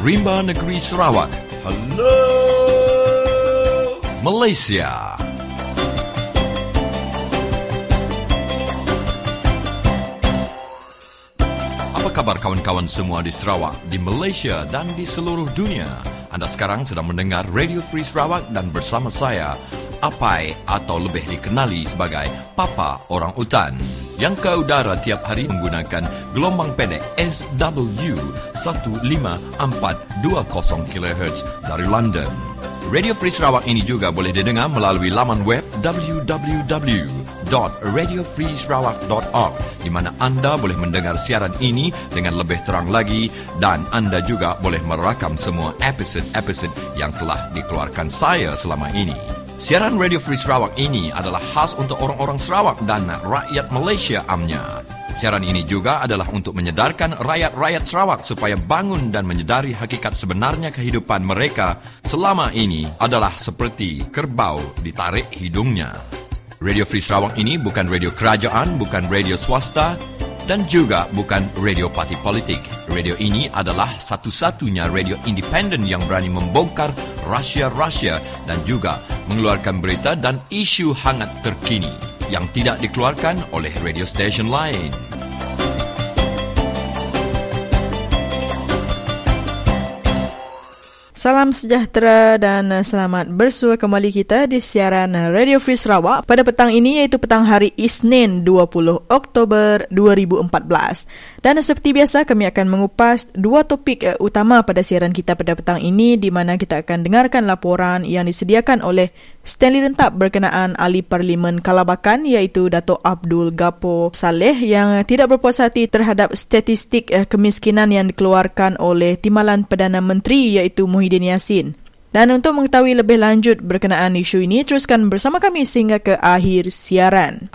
Rimba Negeri Sarawak. Hello Malaysia. Apa kabar kawan-kawan semua di Sarawak, di Malaysia dan di seluruh dunia? Anda sekarang sedang mendengar Radio Free Sarawak dan bersama saya, Apai atau lebih dikenali sebagai Papa Orang Utan, yang ke udara tiap hari menggunakan gelombang pendek SW 15420 kHz dari London. Radio Free Sarawak ini juga boleh didengar melalui laman web www.radiofreesarawak.org, di mana anda boleh mendengar siaran ini dengan lebih terang lagi, dan anda juga boleh merakam semua episod yang telah dikeluarkan saya selama ini. Siaran Radio Free Sarawak ini adalah khas untuk orang-orang Sarawak dan rakyat Malaysia amnya. Siaran ini juga adalah untuk menyedarkan rakyat-rakyat Sarawak supaya bangun dan menyedari hakikat sebenarnya kehidupan mereka selama ini adalah seperti kerbau ditarik hidungnya. Radio Free Sarawak ini bukan radio kerajaan, bukan radio swasta, dan juga bukan radio parti politik. Radio ini adalah satu-satunya radio independen yang berani membongkar rahsia-rahsia dan juga mengeluarkan berita dan isu hangat terkini yang tidak dikeluarkan oleh radio stesen lain. Salam sejahtera dan selamat bersua kembali kita di siaran Radio Free Sarawak pada petang ini, iaitu petang hari Isnin 20 Oktober 2014. Dan seperti biasa kami akan mengupas dua topik utama pada siaran kita pada petang ini, di mana kita akan dengarkan laporan yang disediakan oleh Stanley Rentap berkenaan Ali Parlimen Kalabakan, iaitu Datuk Abdul Ghapur Salleh yang tidak berpuas hati terhadap statistik kemiskinan yang dikeluarkan oleh Timbalan Perdana Menteri, iaitu Muhyiddin Yasin. Dan untuk mengetahui lebih lanjut berkenaan isu ini, teruskan bersama kami sehingga ke akhir siaran.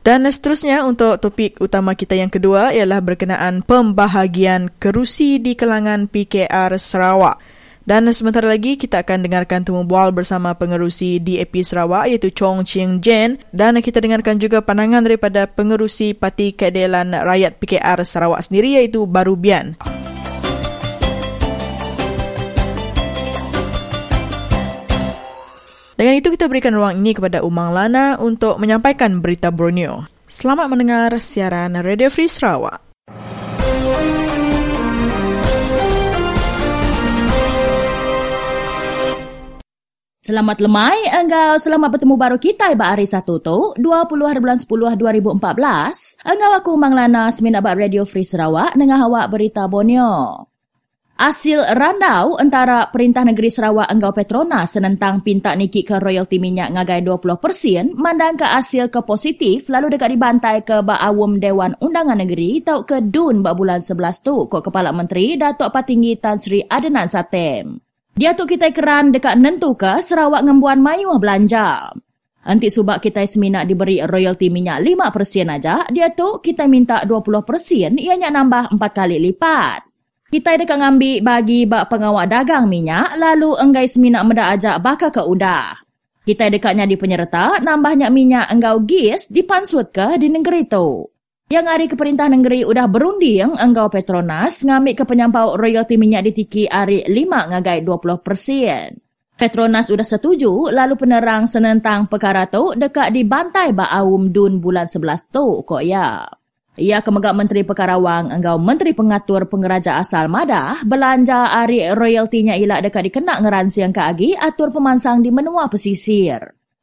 Dan seterusnya untuk topik utama kita yang kedua ialah berkenaan pembahagian kerusi di kalangan PKR Sarawak. Dan sebentar lagi kita akan dengarkan temu bual bersama pengerusi DAP Sarawak, iaitu Chong Chieng Jen, dan kita dengarkan juga pandangan daripada pengerusi Parti Keadilan Rakyat PKR Sarawak sendiri, iaitu Baru Bian. Dengan itu kita berikan ruang ini kepada Umang Lana untuk menyampaikan berita Borneo. Selamat mendengar siaran Radio Free Sarawak. Selamat lemai engkau, selamat bertemu baru kita iba hari 1 tu 20 hari bulan 10 2014. Engkau aku Umang Lana semina bab Radio Free Sarawak dengan awak berita Borneo. Hasil randau antara Perintah Negeri Sarawak Enggau Petronas senentang pinta niki ke royalti minyak ngagai 20%, mandang ke hasil ke positif, lalu dekat dibantai ke ba awam Dewan Undangan Negeri tau ke dun ba bulan 11 tu ko Kepala Menteri Datuk Patinggi Tan Sri Adenan Satem. Dia tu kita keran dekat nentu ke Sarawak ngembuan mayuh belanja. Antik subak kita semina diberi royalti minyak 5% aja, dia tu kita minta 20%, ianya nambah 4 kali lipat. Kita dekat ngambil bagi bak pengawak dagang minyak, lalu enggai semina meda ajak bakar ke udah. Kita dekatnya di penyerta, nambahnya minyak engkau gis dipansut ke di negeri tu. Yang hari ke Perintah Negeri udah berunding engkau Petronas ngambil ke penyampau royalti minyak ditiki hari 5 ngagai 20%. Petronas udah setuju, lalu penerang senentang perkara tu dekat di bantai bak awam dun bulan 11 tu kok ya. Ia kemegak Menteri Pekarawang, engkau Menteri Pengatur Pengeraja asal Madah, belanja ari royaltinya ialah dekat dikenak ngeransiang ke agi atur pemansang di menua pesisir.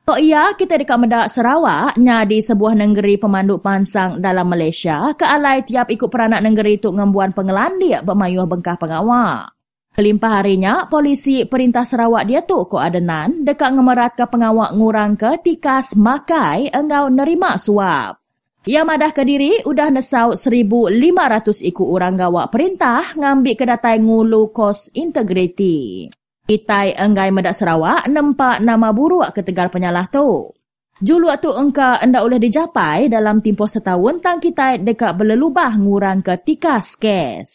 Tok ia kita dekat Medak Sarawak, nyadi sebuah negeri pemandu pansang dalam Malaysia, ke alai tiap ikut peranak negeri tu ngembuan pengelandia bermayuh bengkah pengawak. Kelimpah harinya, polisi Perintah Sarawak dia tu ko Adenan, dekat ngemerat ke pengawak ngurang ke tikas makai engkau nerima suap. Ia madah ke diri udah nesau 1,500 iku orang gawak perintah ngambil ke datai ngulu kos integriti. Itai enggai Medak Sarawak nempak nama buruak ke tegar penyalah tu. Juluak tu engka enda oleh dijapai dalam tempoh setahun tang kita dekat belelubah ngurang ke tikas kes.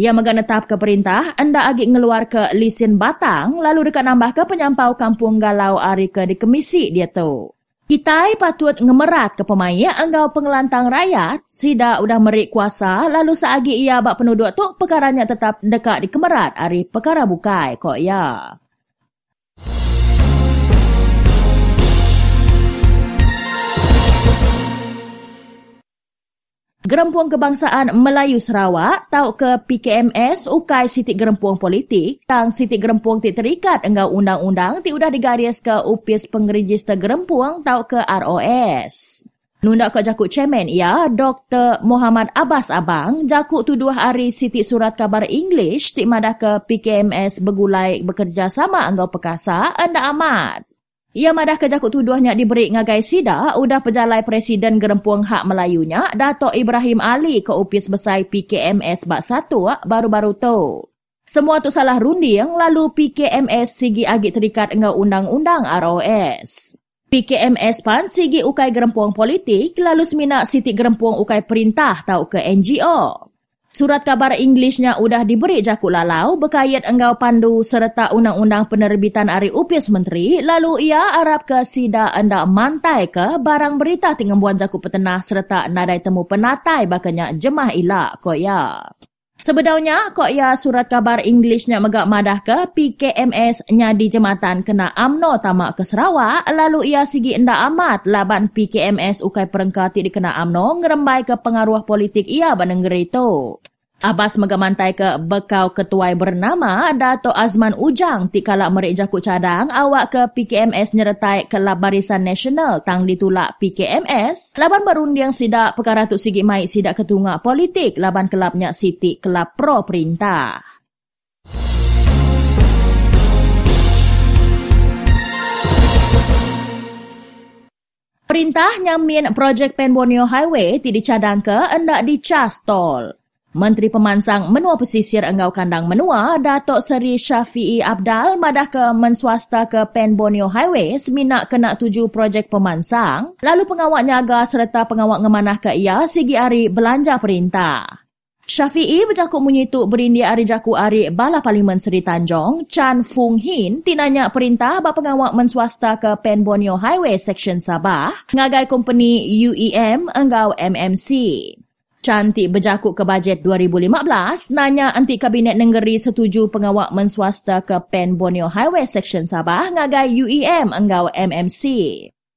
Ia megang netap ke perintah enda agik ngeluar ke lisin batang lalu dekat nambah ke penyampau kampung galau ari ke di kemisi dia tu. Kitai patut ngemerat ke pemaya anggau pengelantang rakyat, sida udah merik kuasa, lalu saagi ia bak penduduk tu perkaranya tetap dekat di kemerat ari perkara bukai kok ya. Gerempuang Kebangsaan Melayu Sarawak tau ke PKMS ukai sitik gerempuang politik tang sitik gerempuang ti terikat engkau undang-undang ti udah digaris ke upis pengregister gerempuang tau ke ROS. Nundak ke jakut chairman ia Dr. Muhammad Abbas Abang jakut tuduh hari sitik surat kabar English ti madah ke PKMS begulai bekerjasama engkau perkasa anda amat. Ia madah kejakut tuduhnya diberi ngagai sida udah pejalai Presiden Gerempuang Hak Melayunya Dato' Ibrahim Ali ke upis besai PKMS Bak 1 baru-baru tu. Semua tu salah runding lalu PKMS sigi agi terikat dengan undang-undang ROS. PKMS pan sigi ukai gerempuang politik lalu semina sitik gerempuang ukai perintah tau ke NGO. Surat kabar Inggerisnya udah diberi Jakub Lalau berkait enggau pandu serta undang-undang penerbitan Ari Upis Menteri lalu ia arap ke sida anda mantai ke barang berita tingembuan Jakub Petenah serta nadai temu penatai bakanya jemah ilak kok ya. Sebedaunya kok ya surat kabar Inggerisnya megak madah ke PKMS-nya di jematan kena UMNO tamak ke Sarawak lalu ia sigi enda amat laban PKMS ukai perengkati dikena UMNO ngerembai ke pengaruh politik ia banenggeri tu. Abbas megamantai ke bekau ketuai bernama Datuk Azman Ujang tikala merik jakut cadang awak ke PKMS nyeretai ke lab barisan nasional tang ditulak PKMS laban berundiang sida perkara tu sigi mai sida ketungak politik laban kelabnya siti kelab pro perintah. Perintah nyamin projek Pan Borneo Highway ti dicadang ke hendak dicas tol. Menteri Pemansang Menua Pesisir Engau Kandang Menua, Datuk Seri Shafie Apdal madah ke menswasta ke Pan Borneo Highway semina kena 7 projek pemansang, lalu pengawak nyaga serta pengawak ngemanah ke ia sigi ari belanja perintah. Shafie berjakut munyituk berindia ari jaku ari Bala Parlimen Seri Tanjong, Chan Fung Hin, tinanya perintah bak pengawak menswasta ke Pan Borneo Highway Seksyen Sabah, ngagai company UEM Engau MMC. Cantik berjakut ke bajet 2015, nanya anti Kabinet Negeri setuju pengawak menswasta ke Pan Borneo Highway Seksyen Sabah ngagai UEM enggau MMC.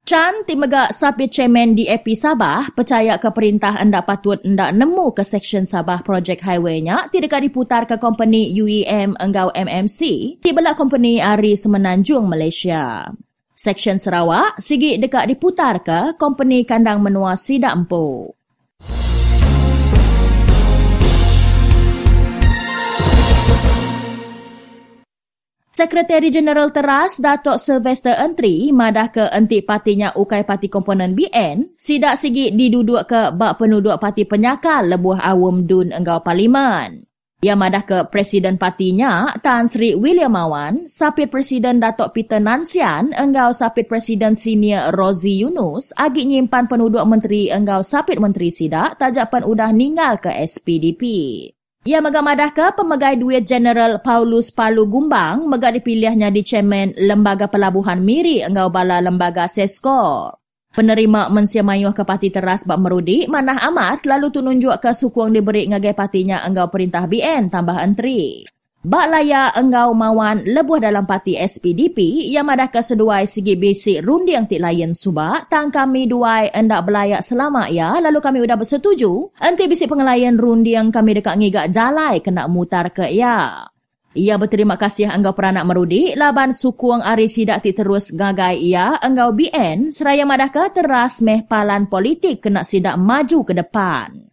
Cantik megak sapi chairman DAP Sabah percaya ke perintah hendak patut hendak nemu ke Seksyen Sabah projek highway-nya tidak diputar ke company UEM enggau MMC di belah company Ari Semenanjung Malaysia. Seksyen Sarawak sigi dekat diputar ke company Kandang Menua Sida Empu. Sekretari Jeneral Teras Datuk Sylvester Entri madah ke entik partinya ukai parti komponen BN sidak sigi diduduk ke bak penduduk parti penyakal lebuh awam dun enggau parlimen. Ia madah ke presiden partinya Tan Sri William Awan, sapit presiden Datuk Peter Nansian enggau sapit presiden senior Rosie Yunus agi nyimpan penduduk menteri enggau sapit menteri sidak tajapan udah ninggal ke SPDP. Ia megah madah ke pemegai duit General Paulus Palu Gumbang megah dipilihnya di chairman Lembaga Pelabuhan Miri engau bala Lembaga Sesko. Penerima mensiamayuh ke parti teras bak merudi manah amat lalu tununjuk ke sukuang diberi ngagai partinya engau perintah BN tambah Entri. Bak layak engau mawan lebuh dalam parti SPDP ia madah ke seduai segi bisik rundiang ti layan subak tang kami duai hendak belayak selama ya lalu kami udah bersetuju enti bisik pengelayan rundiang kami dekat ngigak jalai kena mutar ke ia. Ia berterima kasih engau peranak merudi laban sukuang ari sidak ti terus gagai ia engau BN seraya madah ke teras meh palan politik kena sidak maju ke depan.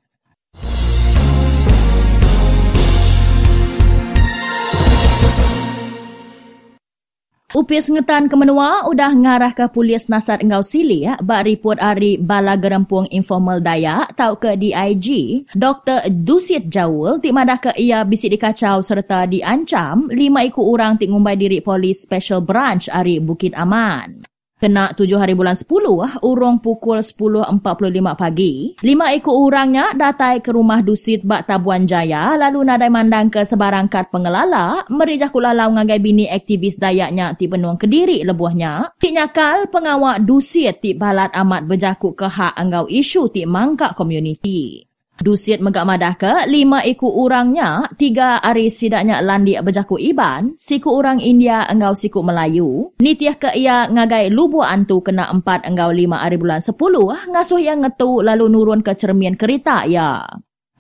Upis Ngetan ke Menua udah ngarah ke Polis Nasat Engau Sili bak report ari Bala Gerempuang Informal Dayak tau ke DIG Dr. Dusit Jawul ti madah ke ia bisik dikacau serta diancam 5 ikut orang ti ngumbai diri polis Special Branch ari Bukit Aman. Kena 7 hari bulan 10, urung pukul 10.45 pagi. 5 ekor orangnya datai ke rumah Dusit bak Tabuan Jaya, lalu nadai mandang ke sebarangkat pengelala, meri Jakub Lalau ngagai bini aktivis dayaknya ti Penuang Kediri lebuahnya. Ti nyakal pengawak Dusit ti balat amat berjakuk ke hak anggau isu ti mangkak komuniti. Dusit megak madah ke 5 iku orangnya, 3 hari sidaknya landik berjaku iban, siku orang India engau siku Melayu. Nitiah ke ia ngagai lubu antu kena 4 engau 5 hari bulan 10, ngasuh ia ngetu lalu nurun ke cermin kereta ia.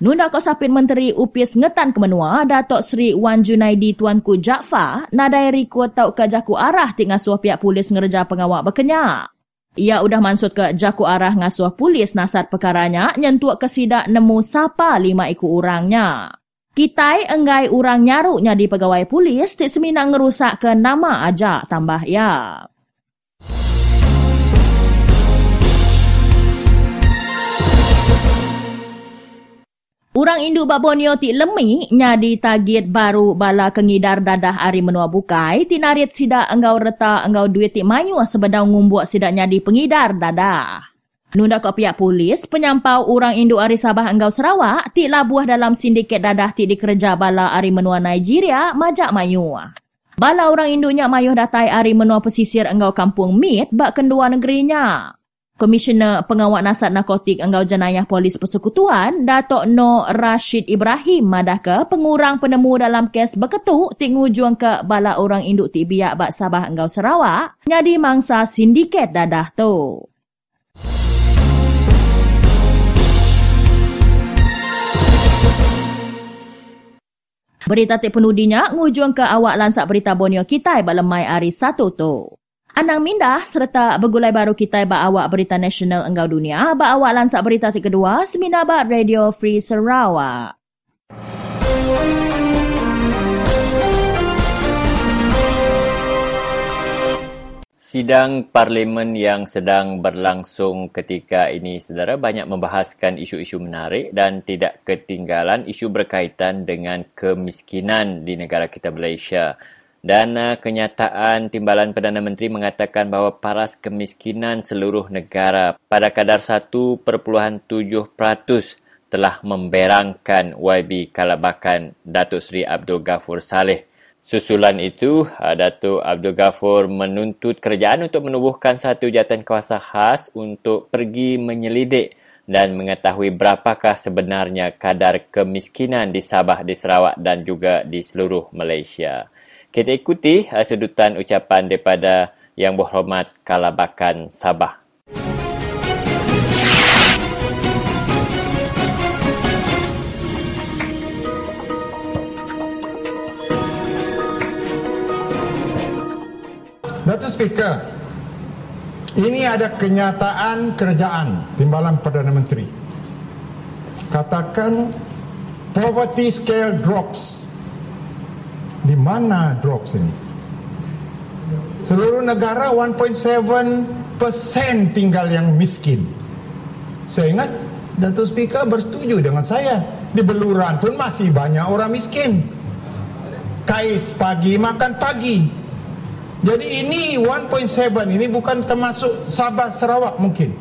Nunda ko sapin Menteri Upis Ngetan Kemenua, Datuk Seri Wan Junaidi Tuanku Jaafar, nadai riku tau ke jaku arah ti ngasuh pihak polis ngerja pengawak bekenyak. Ia udah mansut ke jaku arah ngasuh polis nasar perkaranya nyentuh ke sidak nemu sapa 5 iku orangnya. Kitai enggai orang nyaruknya di pegawai polis tik semina ngerusak ke nama aja tambah ya. Orang Induk Babonio ti lemi nyadi target baru bala kengidar dadah hari menua bukai ti narit sida engau reta engau duit ti mayu sebedau ngumbuak sida nyadi pengidar dadah. Nunda ke pihak polis penyampau orang Induk Ari Sabah engau Sarawak ti labuah dalam sindiket dadah ti dikerja bala hari menua Nigeria majak mayu. Bala orang Induknya mayu datai hari menua pesisir engau kampung Mit bak kendua negerinya. Komisioner Pengawak Nasat Narkotik Engau Jenayah Polis Persekutuan, Datuk Noor Rashid Ibrahim madah ke pengurang penemu dalam kes berketuk ti ngujuang ke bala orang Induk ti biak bak Sabah Engau Sarawak nyadi mangsa sindiket dadah tu. Berita ti penudinya ngujuang ke awak lansak berita Borneo Kitai bak lemai hari 1 tu. Anang mindah serta begulai baru kita bak awak berita nasional engkau dunia, bak awak lansak berita ti kedua semina bak Radio Free Sarawak. Sidang Parlimen yang sedang berlangsung ketika ini, saudara, banyak membahaskan isu-isu menarik dan tidak ketinggalan isu berkaitan dengan kemiskinan di negara kita Malaysia. Dan kenyataan Timbalan Perdana Menteri mengatakan bahawa paras kemiskinan seluruh negara pada kadar 1.7% telah memberangkan YB Kalabakan Datuk Seri Abdul Ghapur Salleh. Susulan itu, Datuk Abdul Ghapur menuntut kerajaan untuk menubuhkan satu jawatan kuasa khas untuk pergi menyelidik dan mengetahui berapakah sebenarnya kadar kemiskinan di Sabah, di Sarawak dan juga di seluruh Malaysia. Kita ikuti sedutan ucapan daripada Yang Berhormat Kalabakan Sabah. Datuk Speaker, ini ada kenyataan kerjaan Timbalan Perdana Menteri. Katakan poverty scale drops. Di mana drops ini? Seluruh negara 1.7% tinggal yang miskin. Saya ingat Datuk Speaker bersetuju dengan saya. Di Beluran pun masih banyak orang miskin. Kais pagi, makan pagi. Jadi ini 1.7, ini bukan termasuk Sabah Sarawak mungkin.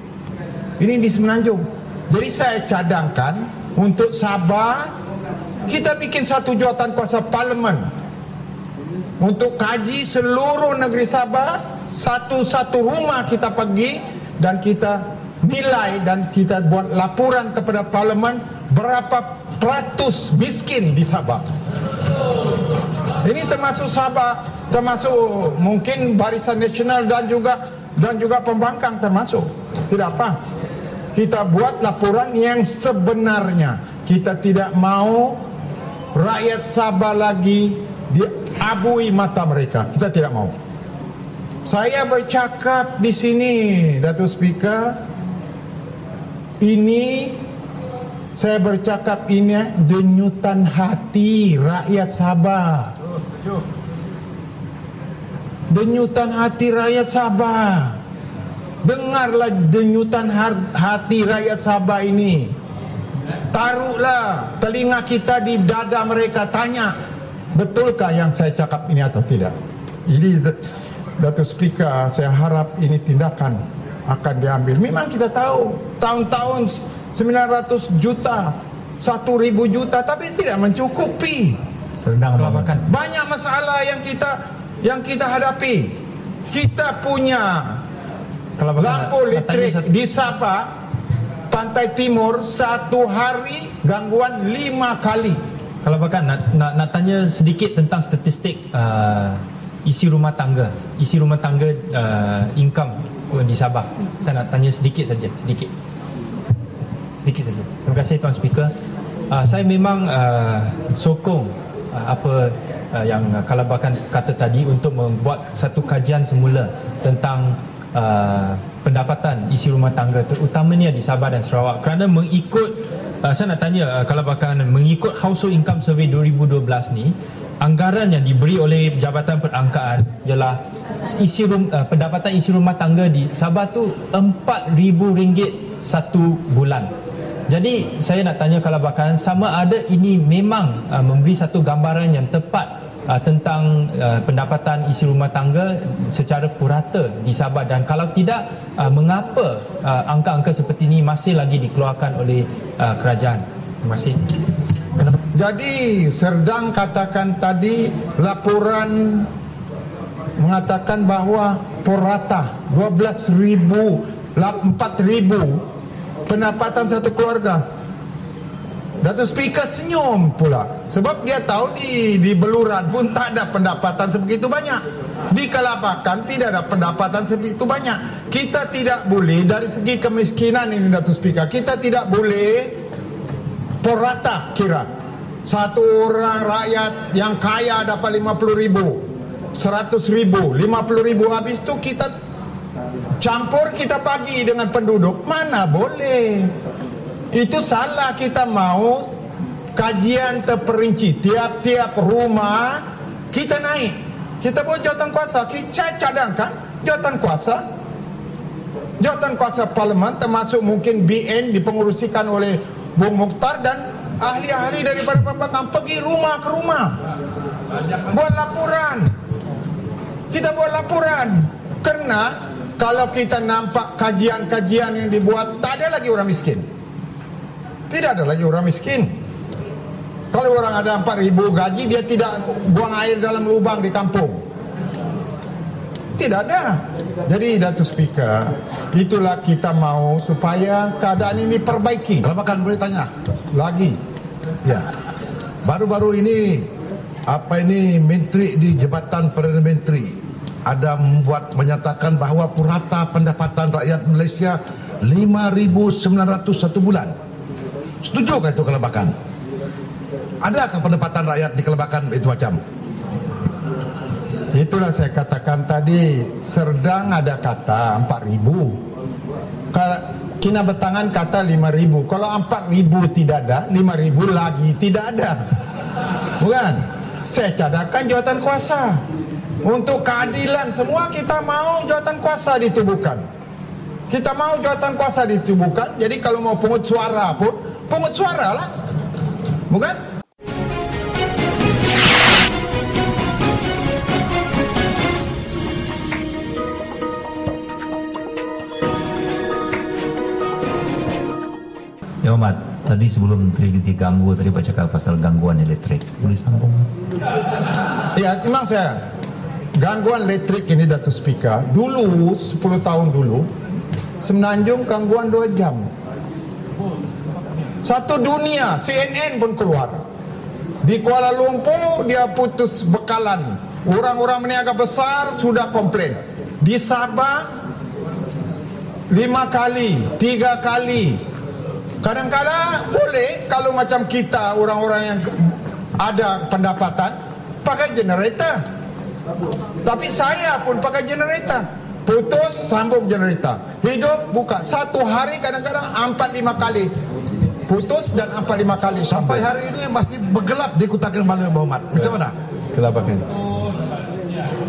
Ini di Semenanjung. Jadi saya cadangkan untuk Sabah, kita bikin satu jawatan kuasa parlimen untuk kaji seluruh negeri Sabah, satu-satu rumah kita pergi dan kita nilai dan kita buat laporan kepada parlimen berapa ratus miskin di Sabah. Ini termasuk Sabah, termasuk mungkin Barisan Nasional dan juga pembangkang termasuk. Tidak apa. Kita buat laporan yang sebenarnya. Kita tidak mau rakyat Sabah lagi diabui mata mereka. Kita tidak mau. Saya bercakap di sini, Datuk Speaker, ini saya bercakap ini denyutan hati rakyat Sabah. Denyutan hati rakyat Sabah. Dengarlah denyutan hati rakyat Sabah ini. Taruhlah telinga kita di dada mereka, tanya betulkah yang saya cakap ini atau tidak? Ini Datuk Speaker, saya harap ini tindakan akan diambil. Memang kita tahu tahun-tahun 900 juta, 1,000 juta, tapi tidak mencukupi. Sedang Kelabakan. Banyak masalah yang kita hadapi. Kita punya Kelabakan, lampu listrik di Sabah, Pantai Timur, satu hari gangguan 5 kali. Kelabakan, nak tanya sedikit tentang statistik isi rumah tangga income di Sabah. Saya nak tanya sedikit saja. Terima kasih Tuan Speaker. Saya memang sokong apa yang Kalabakan kata tadi untuk membuat satu kajian semula tentang pendapatan isi rumah tangga, terutamanya di Sabah dan Sarawak, kerana mengikut saya nak tanya Kalabakan, mengikut Household Income Survey 2012 ni, anggaran yang diberi oleh Jabatan Perangkaan ialah pendapatan isi rumah tangga di Sabah tu RM4,000 satu bulan. Jadi saya nak tanya Kalabakan, sama ada ini memang memberi satu gambaran yang tepat tentang pendapatan isi rumah tangga secara purata di Sabah, dan kalau tidak, mengapa angka-angka seperti ini masih lagi dikeluarkan oleh kerajaan? Terima kasih. Jadi Serdang katakan tadi, laporan mengatakan bahawa purata 4,000 pendapatan satu keluarga. Datuk Speaker senyum pula, sebab dia tahu di Beluran pun tak ada pendapatan sebegitu banyak. Di Kalabakan tidak ada pendapatan sebegitu banyak. Kita tidak boleh dari segi kemiskinan ini Datuk Speaker, kita tidak boleh purata kira satu orang rakyat yang kaya dapat 50,000, 100,000, 50,000, habis tu kita campur, kita bagi dengan penduduk, mana boleh. Itu salah. Kita mau kajian terperinci tiap-tiap rumah, kita naik, kita buat jawatankuasa, kita cadangkan jawatankuasa parlimen, termasuk mungkin BN dipengerusikan oleh Bung Mukhtar dan ahli-ahli daripada Pembangkang, pergi rumah ke rumah buat laporan. Kita buat laporan kerana kalau kita nampak kajian-kajian yang dibuat, tak ada lagi orang miskin. Kalau orang ada 4,000 gaji, dia tidak buang air dalam lubang di kampung, tidak ada. Jadi Datuk Speaker, itulah kita mau supaya keadaan ini diperbaiki. Kelabakan, boleh tanya lagi? Ya. Baru-baru ini menteri di Jabatan Perdana Menteri ada menyatakan bahawa purata pendapatan rakyat Malaysia 5,900 satu bulan. Setuju ke itu Kelabakan? Adakah pendapatan rakyat di Kelabakan itu macam? Itulah saya katakan tadi, Serdang ada kata 4,000. Kalau Kinabatangan kata 5,000. Kalau 4,000 tidak ada, 5,000 lagi tidak ada. Bukan? Saya cadangkan jawatan kuasa. Untuk keadilan semua, kita mau jawatan kuasa ditubuhkan. Jadi kalau mau pungut suara pun, pungut suara lah. Bukan? Ya Ahmad, tadi sebelum Menteri diganggu, tadi Pak cakap pasal gangguan elektrik. Boleh sambung? Ya, memang saya. Gangguan elektrik ini Datuk Speaker, dulu 10 tahun dulu, Semenanjung gangguan 2 jam. Satu dunia, CNN pun keluar. Di Kuala Lumpur dia putus bekalan. Orang-orang meniaga besar sudah komplain. Di Sabah 5 kali, 3 kali. Kadang-kadang boleh, kalau macam kita orang-orang yang ada pendapatan, pakai generator. Tapi saya pun pakai generator. Putus, sambung generator. Hidup, buka. Satu hari kadang-kadang 4-5 kali. Putus dan 4-5 kali. Sampai hari ini masih bergelap di Kutakan Balu yang Berhormat. Macam mana? Kelabakan.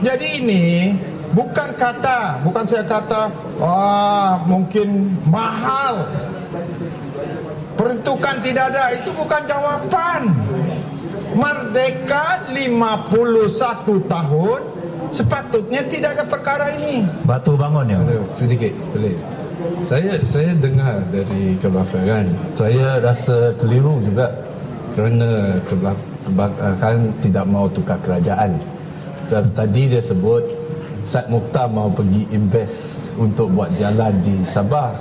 Jadi ini bukan saya kata, mungkin mahal. Peruntukan tidak ada, itu bukan jawapan. Merdeka 51 tahun, sepatutnya tidak ada perkara ini. Batu bangun ya? Betul, sedikit boleh. Saya dengar dari kebakaran. Saya rasa keliru juga kerana kebakaran tidak mahu tukar kerajaan. Tadi dia sebut Sat Mukhtar mahu pergi invest untuk buat jalan di Sabah.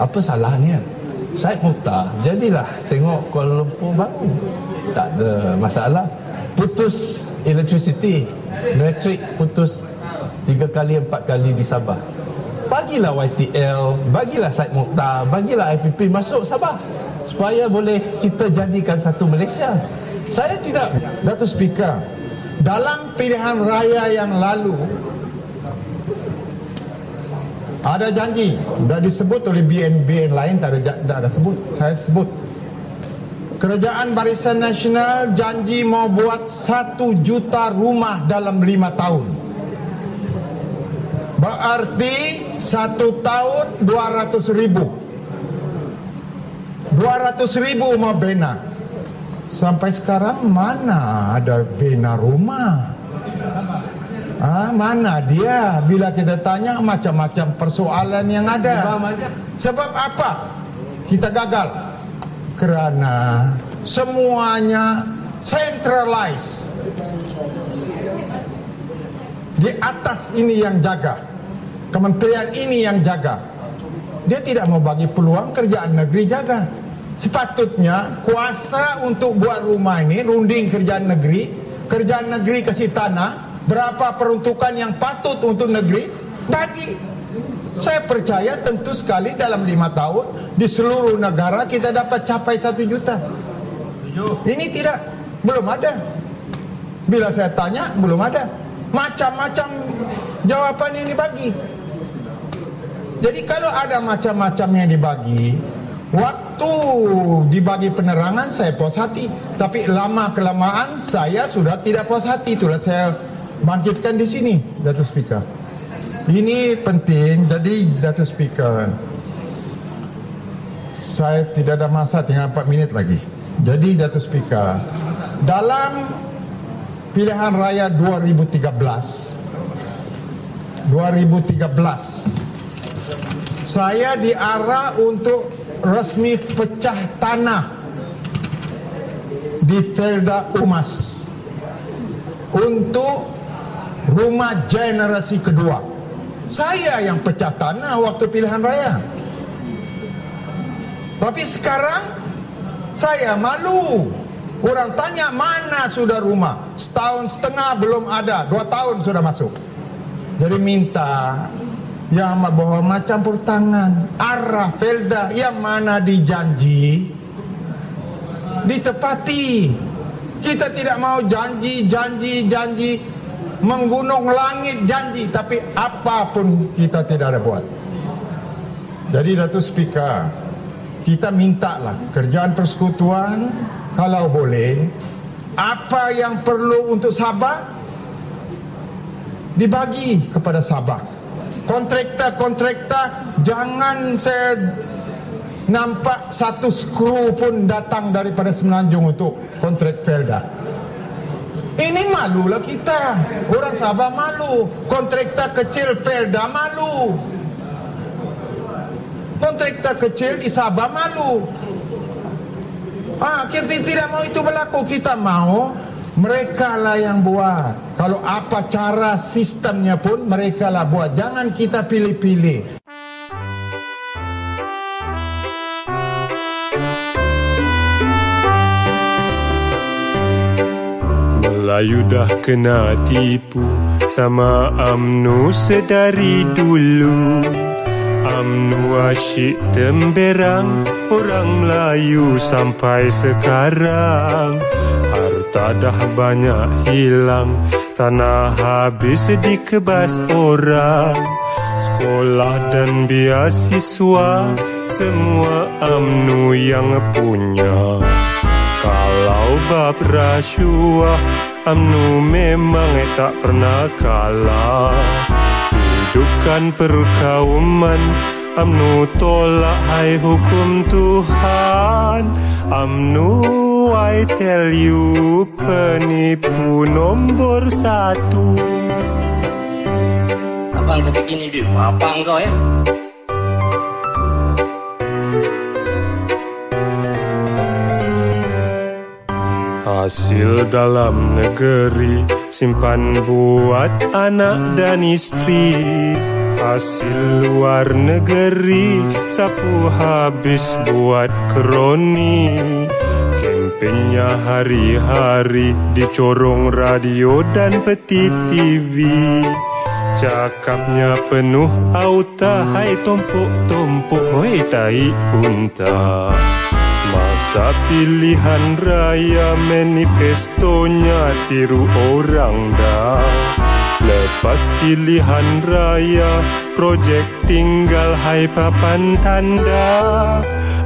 Apa salahnya? Sat Mukhtar jadilah tengok Kuala Lumpur baru. Tak ada masalah. Putus electricity, metrik putus 3 kali 4 kali di Sabah. Bagilah YTL, bagilah Sat Mukhtar, bagilah IPP masuk Sabah supaya boleh kita jadikan satu Malaysia. Saya tidak. Datuk Speaker, dalam pilihan raya yang lalu ada janji, dah disebut oleh BN lain, tak ada sebut, saya sebut. Kerajaan Barisan Nasional janji mau buat 1 juta rumah dalam 5 tahun. Berarti 1 tahun 200,000. 200,000 mau bina. Sampai sekarang mana ada bina rumah? Mana dia? Bila kita tanya macam-macam persoalan yang ada. Sebab apa kita gagal? Kerana semuanya centralized. Di atas ini yang jaga. Kementerian ini yang jaga. Dia tidak mau bagi peluang kerjaan negeri jaga. Sepatutnya kuasa untuk buat rumah ini runding kerjaan negeri. Kerjaan negeri kasih tanah. Berapa peruntukan yang patut untuk negeri, bagi. Saya percaya tentu sekali dalam 5 tahun di seluruh negara kita dapat capai 1 juta. Ini tidak. Belum ada. Bila saya tanya, belum ada. Macam-macam jawapan yang dibagi. Jadi kalau ada macam-macam yang dibagi, waktu dibagi penerangan saya puas hati, tapi lama-kelamaan saya sudah tidak puas hati. Itulah saya bangkitkan di sini, Datuk Speaker. Ini penting. Jadi Datuk Speaker, saya tidak ada masa, tinggal 4 minit lagi. Jadi Datuk Speaker, dalam pilihan raya 2013 saya diarah untuk resmi pecah tanah di Felda Umas untuk rumah generasi kedua. Saya yang pecah tanah waktu pilihan raya. Tapi sekarang saya malu. Orang tanya mana sudah rumah. 1.5 tahun belum ada, 2 tahun sudah masuk. Jadi minta Yang Amat Berhormat campur tangan, arah Felda yang mana dijanji ditepati. Kita tidak mau janji menggunung langit janji, tapi apapun kita tidak ada buat. Jadi Datuk Speaker, kita mintalah kerjaan persekutuan, kalau boleh apa yang perlu untuk Sabah dibagi kepada Sabah. Kontraktor jangan saya nampak satu skru pun datang daripada Semenanjung untuk kontrak Felda. Ini malulah kita. Orang Sabah malu. Kontraktor kecil Felda malu. Kontraktor kecil di Sabah malu. Kita tidak mau itu berlaku. Kita mau mereka lah yang buat. Kalau apa cara sistemnya pun mereka lah buat. Jangan kita pilih-pilih. Melayu dah kena tipu sama UMNO sedari dulu. UMNO asyik temberang orang Melayu sampai sekarang. Tak dah banyak hilang, tanah habis dikebas orang. Sekolah dan biasiswa semua UMNO yang punya. Kalau bab rasuah UMNO memang tak pernah kalah. Hidupkan perkauman UMNO tolak hai hukum Tuhan. UMNO I tell you, penipu nomor 1. Abang kata gini duit berapa kau ya? Hasil dalam negeri simpan buat anak dan isteri. Hasil luar negeri sapu habis buat kroni. Kampenya hari-hari di corong radio dan peti TV. Cakapnya penuh auta, hai tumpuk-tumpuk, hai tai unta. Masa pilihan raya manifestonya tiru orang dah. Lepas pilihan raya projek tinggal hai papan tanda.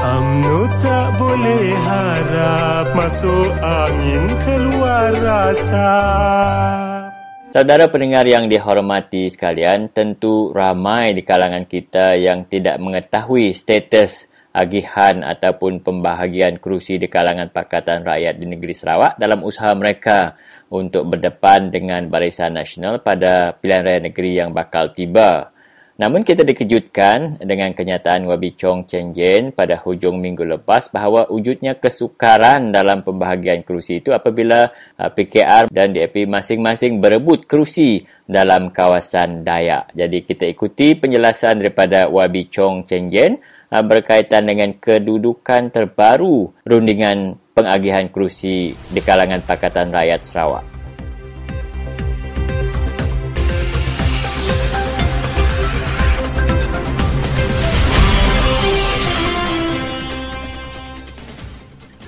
UMNO tak boleh harap masuk angin keluar rasa. Saudara pendengar yang dihormati sekalian, tentu ramai di kalangan kita yang tidak mengetahui status agihan ataupun pembahagian kerusi di kalangan Pakatan Rakyat di negeri Sarawak dalam usaha mereka untuk berdepan dengan Barisan Nasional pada pilihan raya negeri yang bakal tiba. Namun kita dikejutkan dengan kenyataan Wabi Chong Chieng Jen pada hujung minggu lepas bahawa wujudnya kesukaran dalam pembahagian kerusi itu apabila PKR dan DAP masing-masing berebut kerusi dalam kawasan Dayak. Jadi kita ikuti penjelasan daripada Wabi Chong Chieng Jen berkaitan dengan kedudukan terbaru rundingan pengagihan kerusi di kalangan Pakatan Rakyat Sarawak.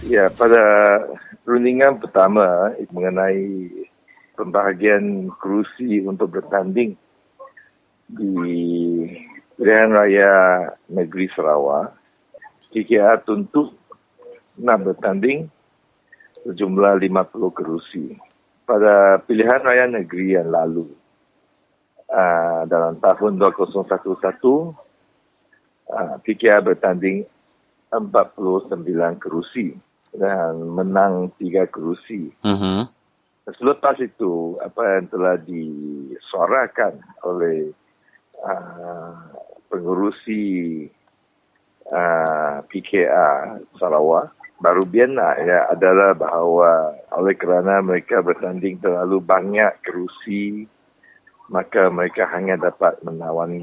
Ya, pada rundingan pertama mengenai pembahagian kerusi untuk bertanding di Pilihan Raya Negeri Sarawak, PKR tuntut nak bertanding sejumlah 50 kerusi. Pada pilihan raya negeri yang lalu, dalam tahun 2011, PKR bertanding 49 kerusi dan menang 3 kerusi. Uh-huh. Selepas itu, apa yang telah disuarakan oleh pengurusi PKR Sarawak Baru Bian adalah bahawa oleh kerana mereka bertanding terlalu banyak kerusi, maka mereka hanya dapat menang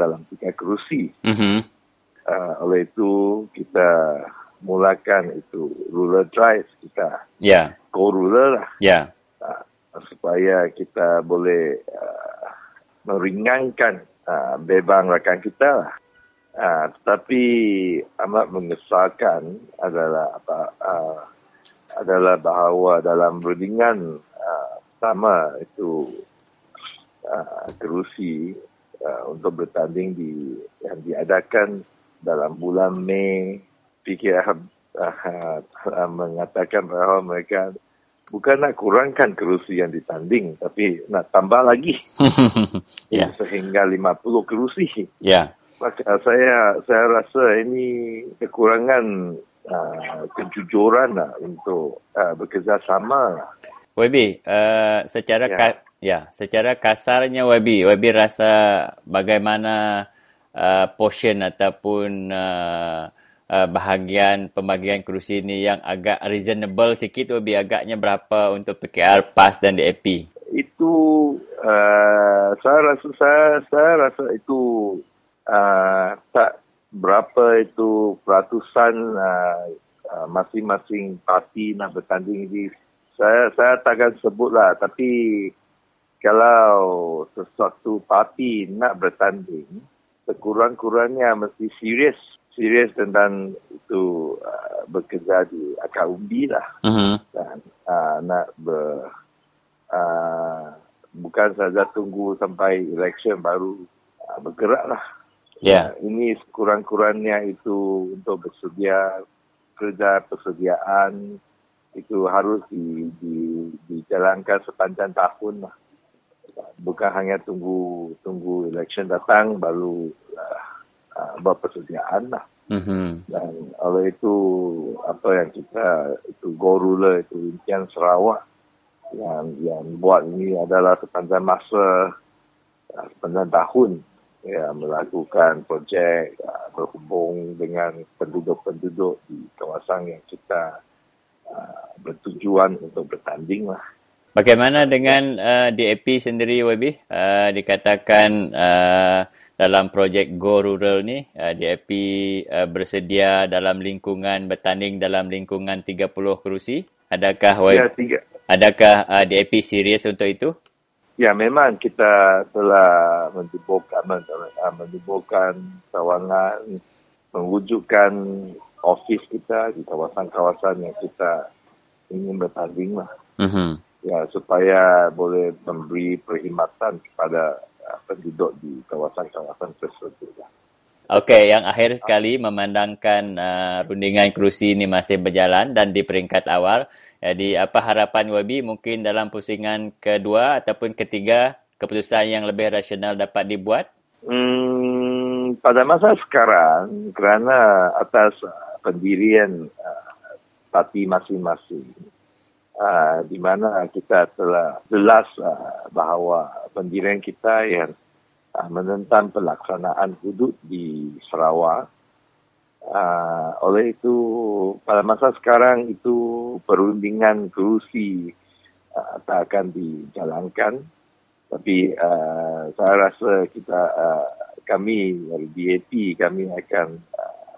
dalam 3 kerusi. Mm-hmm. Oleh itu kita mulakan itu ruler drive kita. Ya. Yeah. Co-ruler lah. Ya. Yeah. Supaya kita boleh meringankan bebang rakan kita lah. Tetapi amat mengesalkan adalah bahawa dalam rundingan pertama itu kerusi untuk bertanding yang diadakan dalam bulan Mei, PKR mengatakan bahawa mereka bukan nak kurangkan kerusi yang ditanding, tapi nak tambah lagi. Yeah. Sehingga 50 kerusi. Yeah. Maka saya rasa ini kekurangan kejujuran untuk bekerjasama. Wabi, secara secara kasarnya Wabi rasa bagaimana portion ataupun bahagian pembagian kerusi ini yang agak reasonable sikit, Wabi, agaknya berapa untuk PKR, PAS dan DAP? Itu saya rasa itu tak berapa itu peratusan masing-masing parti nak bertanding di. Saya takkan sebutlah, tapi kalau sesuatu parti nak bertanding, sekurang-kurangnya mesti serius tentang itu bekerja di akar umbi lah. Uh-huh. Dan nak bukan saja tunggu sampai election baru bergerak lah. Yeah. Ini sekurang-kurangnya itu untuk bersedia, kerja persediaan itu harus dijalankan sepanjang tahun lah. Bukan hanya tunggu election datang baru buat persediaan lah. Mm-hmm. Dan oleh itu apa yang kita itu go ruler itu impian Sarawak yang buat ini adalah sepanjang masa 9 tahun ya, melakukan projek berhubung dengan penduduk-penduduk di kawasan yang kita bertujuan untuk bertanding lah. Bagaimana dengan DAP sendiri, YB? Dikatakan dalam projek Go Rural ni, DAP bersedia dalam lingkungan bertanding dalam lingkungan 30 kerusi. Adakah YB, adakah DAP serius untuk itu? Ya, memang kita telah mendibukan tawangan, mewujudkan ofis kita di kawasan-kawasan yang kita ingin bertanding lah. Mm-hmm. Ya, supaya boleh memberi perkhidmatan kepada penduduk di kawasan-kawasan tersebut lah. Okey, yang akhir sekali memandangkan rundingan kerusi ini masih berjalan dan di peringkat awal. Jadi apa harapan YB mungkin dalam pusingan kedua ataupun ketiga keputusan yang lebih rasional dapat dibuat? Pada masa sekarang kerana atas pendirian parti masing-masing di mana kita telah jelas bahawa pendirian kita yang menentang pelaksanaan hudud di Sarawak. Oleh itu, pada masa sekarang itu perundingan kerusi tak akan dijalankan. Tapi saya rasa kami dari DAP, kami akan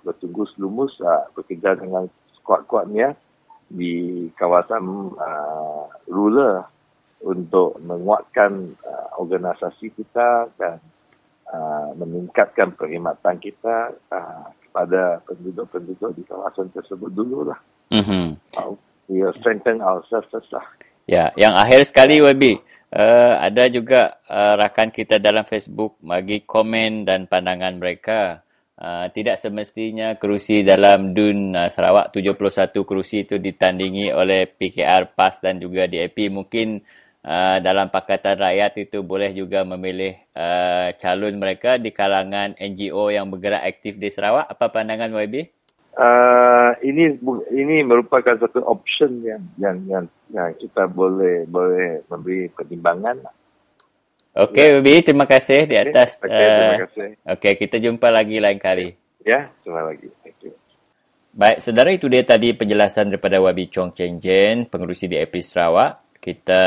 bertunggus lumus bekerja dengan sekuat-kuatnya di kawasan rural untuk menguatkan organisasi kita dan meningkatkan perkhidmatan kita kepada penduduk-penduduk di kawasan tersebut dululah. Mm-hmm. We strengthen ourselves first lah. Ya, yang akhir sekali YB, ada juga rakan kita dalam Facebook bagi komen dan pandangan mereka. Tidak semestinya kerusi dalam DUN Sarawak 71 kerusi itu ditandingi oleh PKR, PAS dan juga DAP. Mungkin dalam Pakatan Rakyat itu boleh juga memilih calon mereka di kalangan NGO yang bergerak aktif di Sarawak. Apa pandangan YB? Ini merupakan satu option yang kita boleh memberi pertimbangan. Okey, YB, terima kasih di atas. Okey, terima kasih. Okey, kita jumpa lagi lain kali. Ya, jumpa lagi. Thank you. Baik, saudara, itu dia tadi penjelasan daripada YB Chong Chieng Jen, pengerusi DAP Sarawak. Kita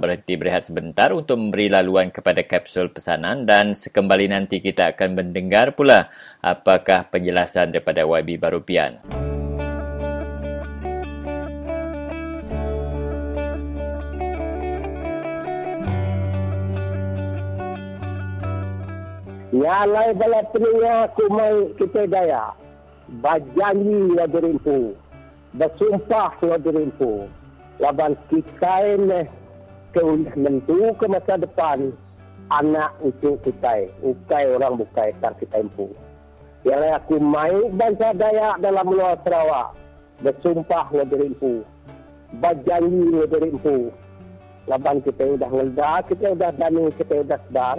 berhenti berehat sebentar untuk memberi laluan kepada kapsul pesanan dan sekembali nanti kita akan mendengar pula apakah penjelasan daripada YB Baru Bian. Ya lai bala peninga kumai kita daya. Bajanji la dirimpu. Bersumpah la dirimpu. Laban kita ini mentu ke masa depan anak itu kita, ukai orang bukai tak kita empu. Yang aku main bangsa Dayak dalam luar Sarawak, bersumpah negeri empu, berjanji negeri empu. Laban kita sudah ngelda, kita sudah dani, kita sudah sedar.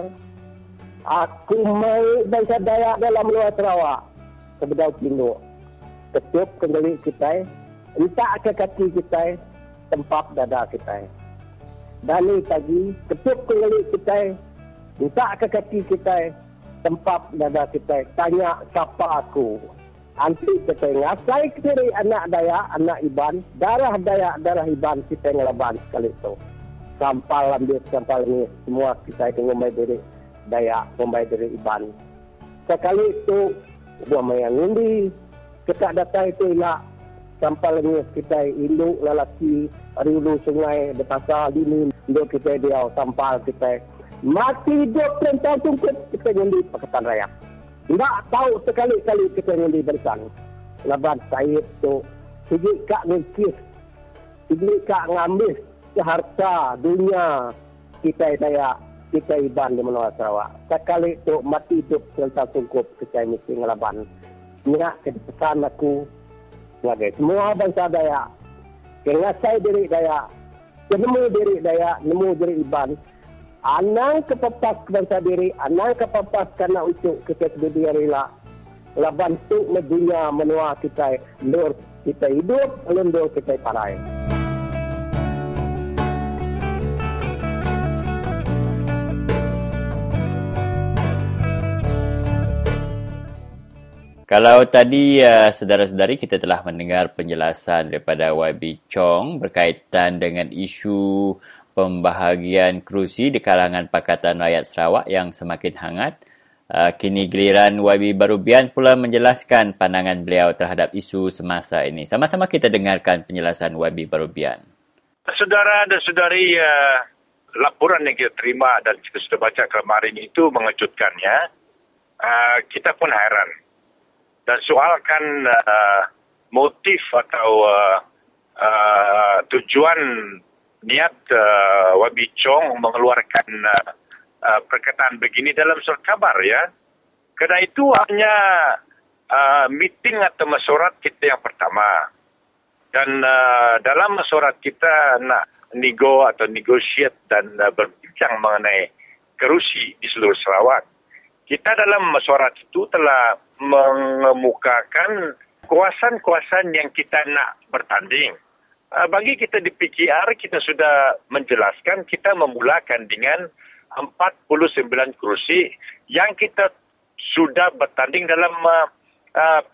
Aku main bangsa Dayak dalam luar Sarawak, sebedau pindu, ketup kendali kita, letak ke kaki kita. Tempap dada kita. Dali pagi, ketuk keliling kita. Minta ke kaki kita. Tempap dada kita. Tanya siapa aku. Nanti kita ngasai kiri anak Dayak, anak Iban. Darah Dayak, darah Iban. Kita ngelaban sekali itu. Sampal ambil, sampal ini. Semua kita ngomai dari Dayak, ngomai dari Iban. Sekali itu, buah mayang ini. Kita datang itu nak. Sampal ini kita induk lelaki rilu sungai depasa ini induk kita dia sampal kita mati hidup perintah tungkut kita nyundi Pakatan Rakyat tidak tahu sekali-kali kita nyundi bersan lebat sayap tu segi kak ngikis segi kak ngambil harta dunia kita daya kita Iban di Menua Sarawak sekali tu mati hidup perintah tungkut kita mesti ngelaban ingat kepesan aku sebagai semua bangsa Dayak, kengasai diri Dayak, ketemu diri Dayak, nemu diri Iban, anang kepepas bangsa diri, anang kepepas karena ucuk kita sedia rela, laban tu medunia menua kita, lor kita hidup, lor kita parai. Kalau tadi saudara-saudari kita telah mendengar penjelasan daripada YB Chong berkaitan dengan isu pembahagian kerusi di kalangan Pakatan Rakyat Sarawak yang semakin hangat. Kini giliran YB Baru Bian pula menjelaskan pandangan beliau terhadap isu semasa ini. Sama-sama kita dengarkan penjelasan YB Baru Bian. Saudara dan saudari, laporan yang kita terima dan kita sudah baca kemarin itu mengejutkannya. Kita pun hairan. Dan soalkan motif atau tujuan niat YB Chong mengeluarkan perkataan begini dalam surat kabar, ya. Kerana itu hanya meeting atau mesyuarat kita yang pertama. Dan dalam mesyuarat kita nak nego atau negosiate dan berbincang mengenai kerusi di seluruh Sarawak. Kita dalam mesyuarat itu telah mengemukakan kawasan-kawasan yang kita nak bertanding. Bagi kita di PKR, kita sudah menjelaskan kita memulakan dengan 49 kerusi yang kita sudah bertanding dalam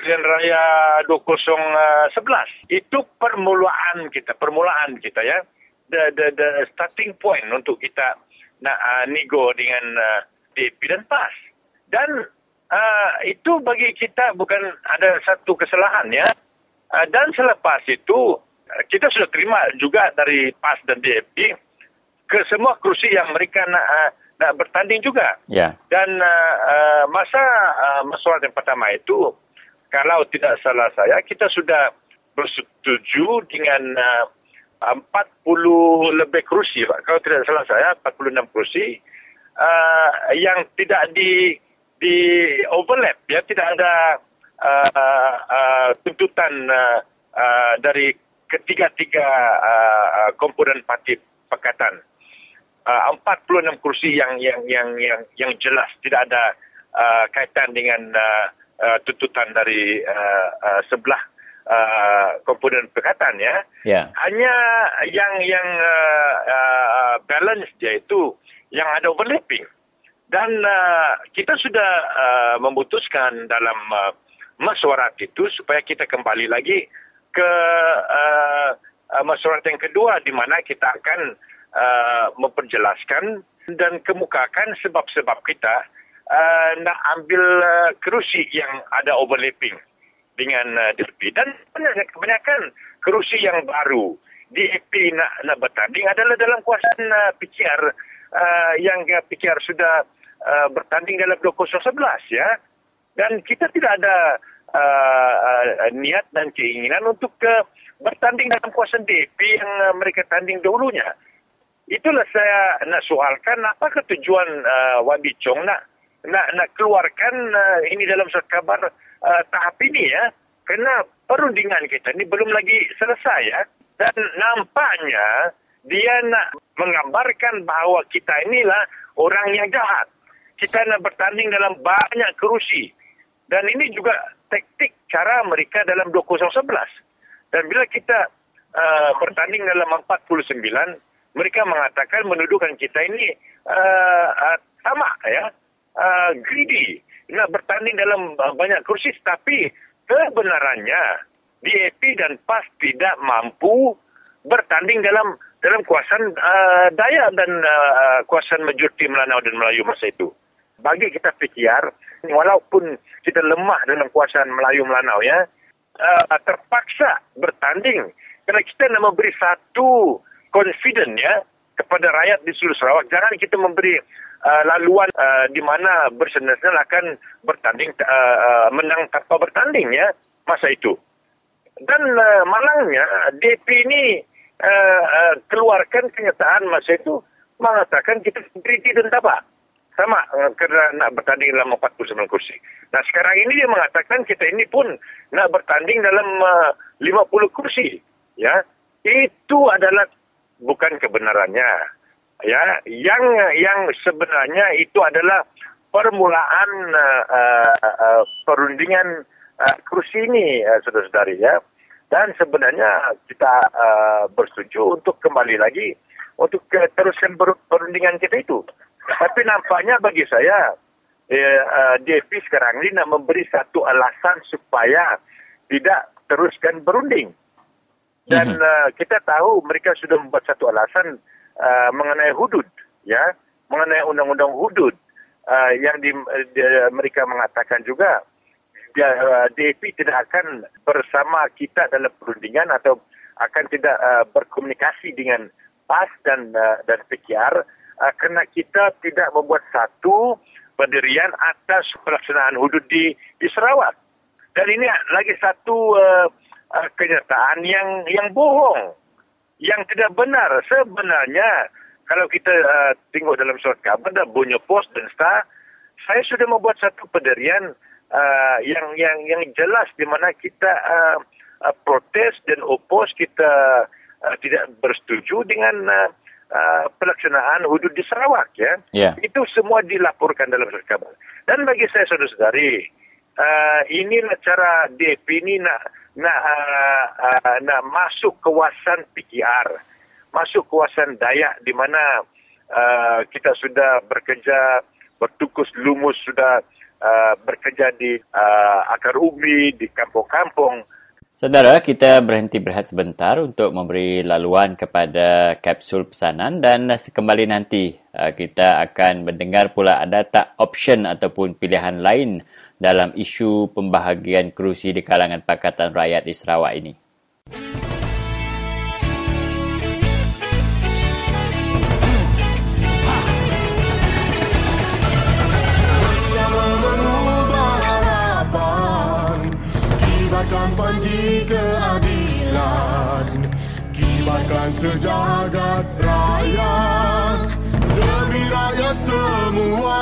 pilihan raya 2011. Itu permulaan kita ya. The starting point untuk kita nak nego dengan DAP dan PAS. Dan itu bagi kita bukan ada satu kesalahan ya. Dan selepas itu kita sudah terima juga dari PAS dan DAP ke semua kerusi yang mereka nak bertanding juga. Yeah. Dan masa mesyuarat yang pertama itu, kalau tidak salah saya, kita sudah bersetuju dengan 40 lebih kerusi. Kalau tidak salah saya, 46 kerusi yang tidak di overlap, ya, tidak ada tuntutan dari ketiga-tiga komponen parti pakatan. 46 kerusi yang jelas tidak ada kaitan dengan tuntutan dari sebelah komponen pakatan ya. Yeah. Hanya yang balance dia itu yang ada overlapping. Dan kita sudah memutuskan dalam mesyuarat itu supaya kita kembali lagi ke mesyuarat yang kedua di mana kita akan memperjelaskan dan kemukakan sebab-sebab kita nak ambil kerusi yang ada overlapping dengan DAP. Dan kebanyakan kerusi yang baru DAP nak bertanding adalah dalam kawasan PKR yang PKR sudah bertanding dalam 2011 ya. Dan kita tidak ada niat dan keinginan untuk bertanding dalam kawasan DAP yang mereka tanding dahulunya. Itulah saya nak soalkan apa ketujuan YB Chong nak keluarkan ini dalam surat kabar tahap ini ya. Kerana perundingan kita ini belum lagi selesai ya. Dan nampaknya dia nak menggambarkan bahawa kita inilah orang yang jahat. Kita nak bertanding dalam banyak kerusi. Dan ini juga taktik cara mereka dalam 2011. Dan bila kita bertanding dalam 49, mereka mengatakan menuduhkan kita ini tamak ya, greedy, nak bertanding dalam banyak kursi, tapi kebenarannya DAP dan PAS tidak mampu bertanding dalam kawasan Dayak dan kawasan majoriti Melanau dan Melayu masa itu. Bagi kita PKR, walaupun kita lemah dalam kawasan Melayu Melanau ya, terpaksa bertanding kerana kita nak memberi satu confident ya kepada rakyat di seluruh Sarawak. Jangan kita memberi laluan di mana bersenang-senang akan bertanding menang tanpa bertanding ya masa itu. Dan malangnya DP ini keluarkan kenyataan masa itu mengatakan kita greedy dan tamak. Sama kerana nak bertanding dalam 49 kursi. Nah sekarang ini dia mengatakan kita ini pun nak bertanding dalam 50 kursi ya. Itu adalah bukan kebenarannya ya, yang sebenarnya itu adalah permulaan perundingan kerusi ini saudara-saudari ya. Dan sebenarnya kita bersetuju untuk kembali lagi untuk teruskan perundingan kita itu, tapi nampaknya bagi saya DAP sekarang ini nak memberi satu alasan supaya tidak teruskan berunding. Dan kita tahu mereka sudah membuat satu alasan mengenai hudud, ya, mengenai undang-undang hudud yang mereka mengatakan juga DAP tidak akan bersama kita dalam perundingan atau akan tidak berkomunikasi dengan PAS dan PKR kerana kita tidak membuat satu pendirian atas pelaksanaan hudud di Sarawak. Dan ini lagi satu kenyataan yang bohong, yang tidak benar. Sebenarnya kalau kita tengok dalam surat khabar dan Borneo Post dan Star, saya sudah membuat satu pendirian yang jelas di mana kita protes dan opos, kita tidak bersetuju dengan pelaksanaan hudud di Sarawak, ya. Yeah. Itu semua dilaporkan dalam surat khabar. Dan bagi saya, saudara-saudari, inilah cara DAP ini nak masuk kawasan PKR, masuk kawasan Dayak di mana kita sudah bekerja, bertukus lumus, sudah bekerja di akar ubi, di kampung-kampung. Saudara, kita berhenti berehat sebentar untuk memberi laluan kepada kapsul pesanan dan kembali nanti kita akan mendengar pula ada tak option ataupun pilihan lain dalam isu pembahagian kerusi di kalangan Pakatan Rakyat di Sarawak ini. Kibarkan sejagat raya demi rakyat semua.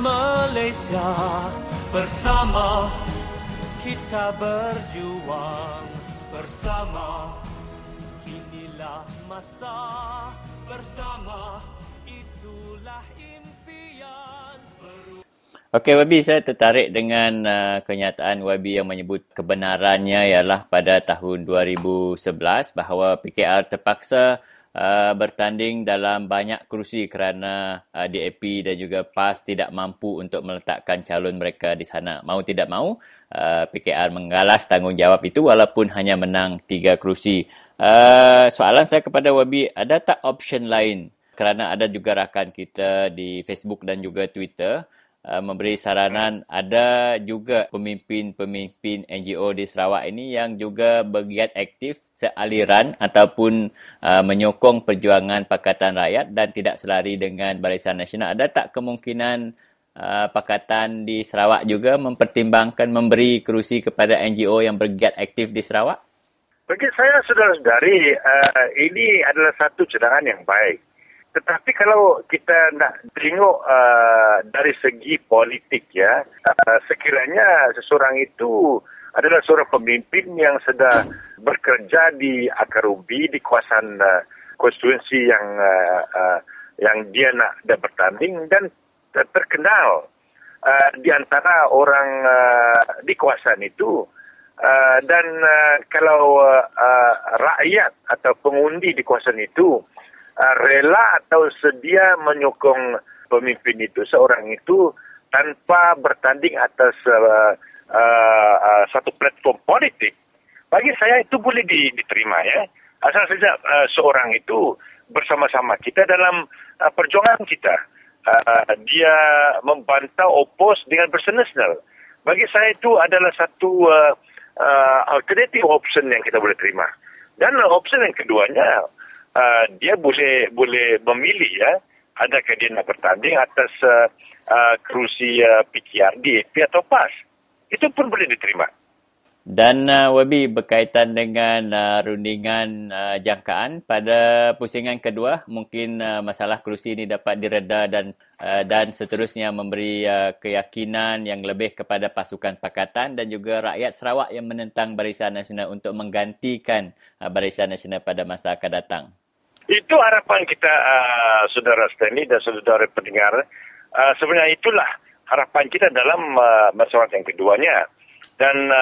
Malaysia bersama kita berjuang bersama, inilah masa bersama, itulah impian. Okey Wabi, saya tertarik dengan kenyataan Wabi yang menyebut kebenarannya ialah pada tahun 2011 bahawa PKR terpaksa bertanding dalam banyak kerusi kerana DAP dan juga PAS tidak mampu untuk meletakkan calon mereka di sana. Mau tidak mau, PKR menggalas tanggungjawab itu walaupun hanya menang 3 kerusi. Soalan saya kepada Wabi, ada tak option lain? Kerana ada juga rakan kita di Facebook dan juga Twitter memberi saranan ada juga pemimpin-pemimpin NGO di Sarawak ini yang juga bergiat aktif sealiran ataupun menyokong perjuangan Pakatan Rakyat dan tidak selari dengan Barisan Nasional. Ada tak kemungkinan Pakatan di Sarawak juga mempertimbangkan memberi kerusi kepada NGO yang bergiat aktif di Sarawak? Bagi saya, saudara-saudari, ini adalah satu cadangan yang baik. Tetapi kalau kita nak tengok dari segi politik, ya, sekiranya seseorang itu adalah seorang pemimpin yang sedang bekerja di akar ubi, di kawasan konstituensi yang dia nak bertanding dan terkenal di antara orang di kawasan itu, dan kalau rakyat atau pengundi di kawasan itu rela atau sedia menyokong pemimpin itu, seorang itu, tanpa bertanding atas satu platform politik, bagi saya itu boleh diterima, ya. Asal saja seorang itu bersama-sama kita dalam perjuangan kita. dia membantau, oppose dengan personal. Bagi saya itu adalah satu alternative option yang kita boleh terima. Dan option yang keduanya, dia boleh memilih ya, adakah dia nak bertanding atas kerusi PKR, DAP atau PAS. Itu pun boleh diterima. Dan Wabi, berkaitan dengan rundingan jangkaan pada pusingan kedua, mungkin masalah kerusi ini dapat direda dan seterusnya memberi keyakinan yang lebih kepada pasukan pakatan dan juga rakyat Sarawak yang menentang Barisan Nasional untuk menggantikan Barisan Nasional pada masa akan datang. Itu harapan kita, Saudara Stanley dan saudara pendengar. Sebenarnya itulah harapan kita dalam masyarakat yang keduanya. Dan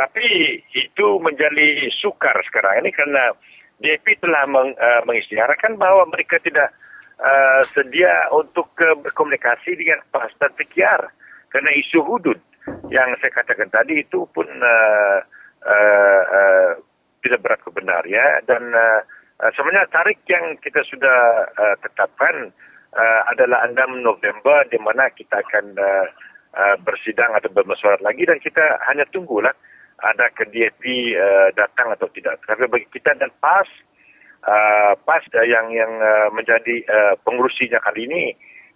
tapi itu menjadi sukar sekarang ini kerana DAP telah mengisytiharkan bahawa mereka tidak sedia untuk berkomunikasi dengan PAS dan PKR kerana isu hudud yang saya katakan tadi itu pun tidak berat kebenar ya. Dan sebenarnya tarikh yang kita sudah tetapkan adalah 6 November di mana kita akan bersidang atau bermesyuarat lagi dan kita hanya tunggulah ada ke DAP datang atau tidak. Tapi bagi kita dan PAS yang menjadi pengurusinya kali ini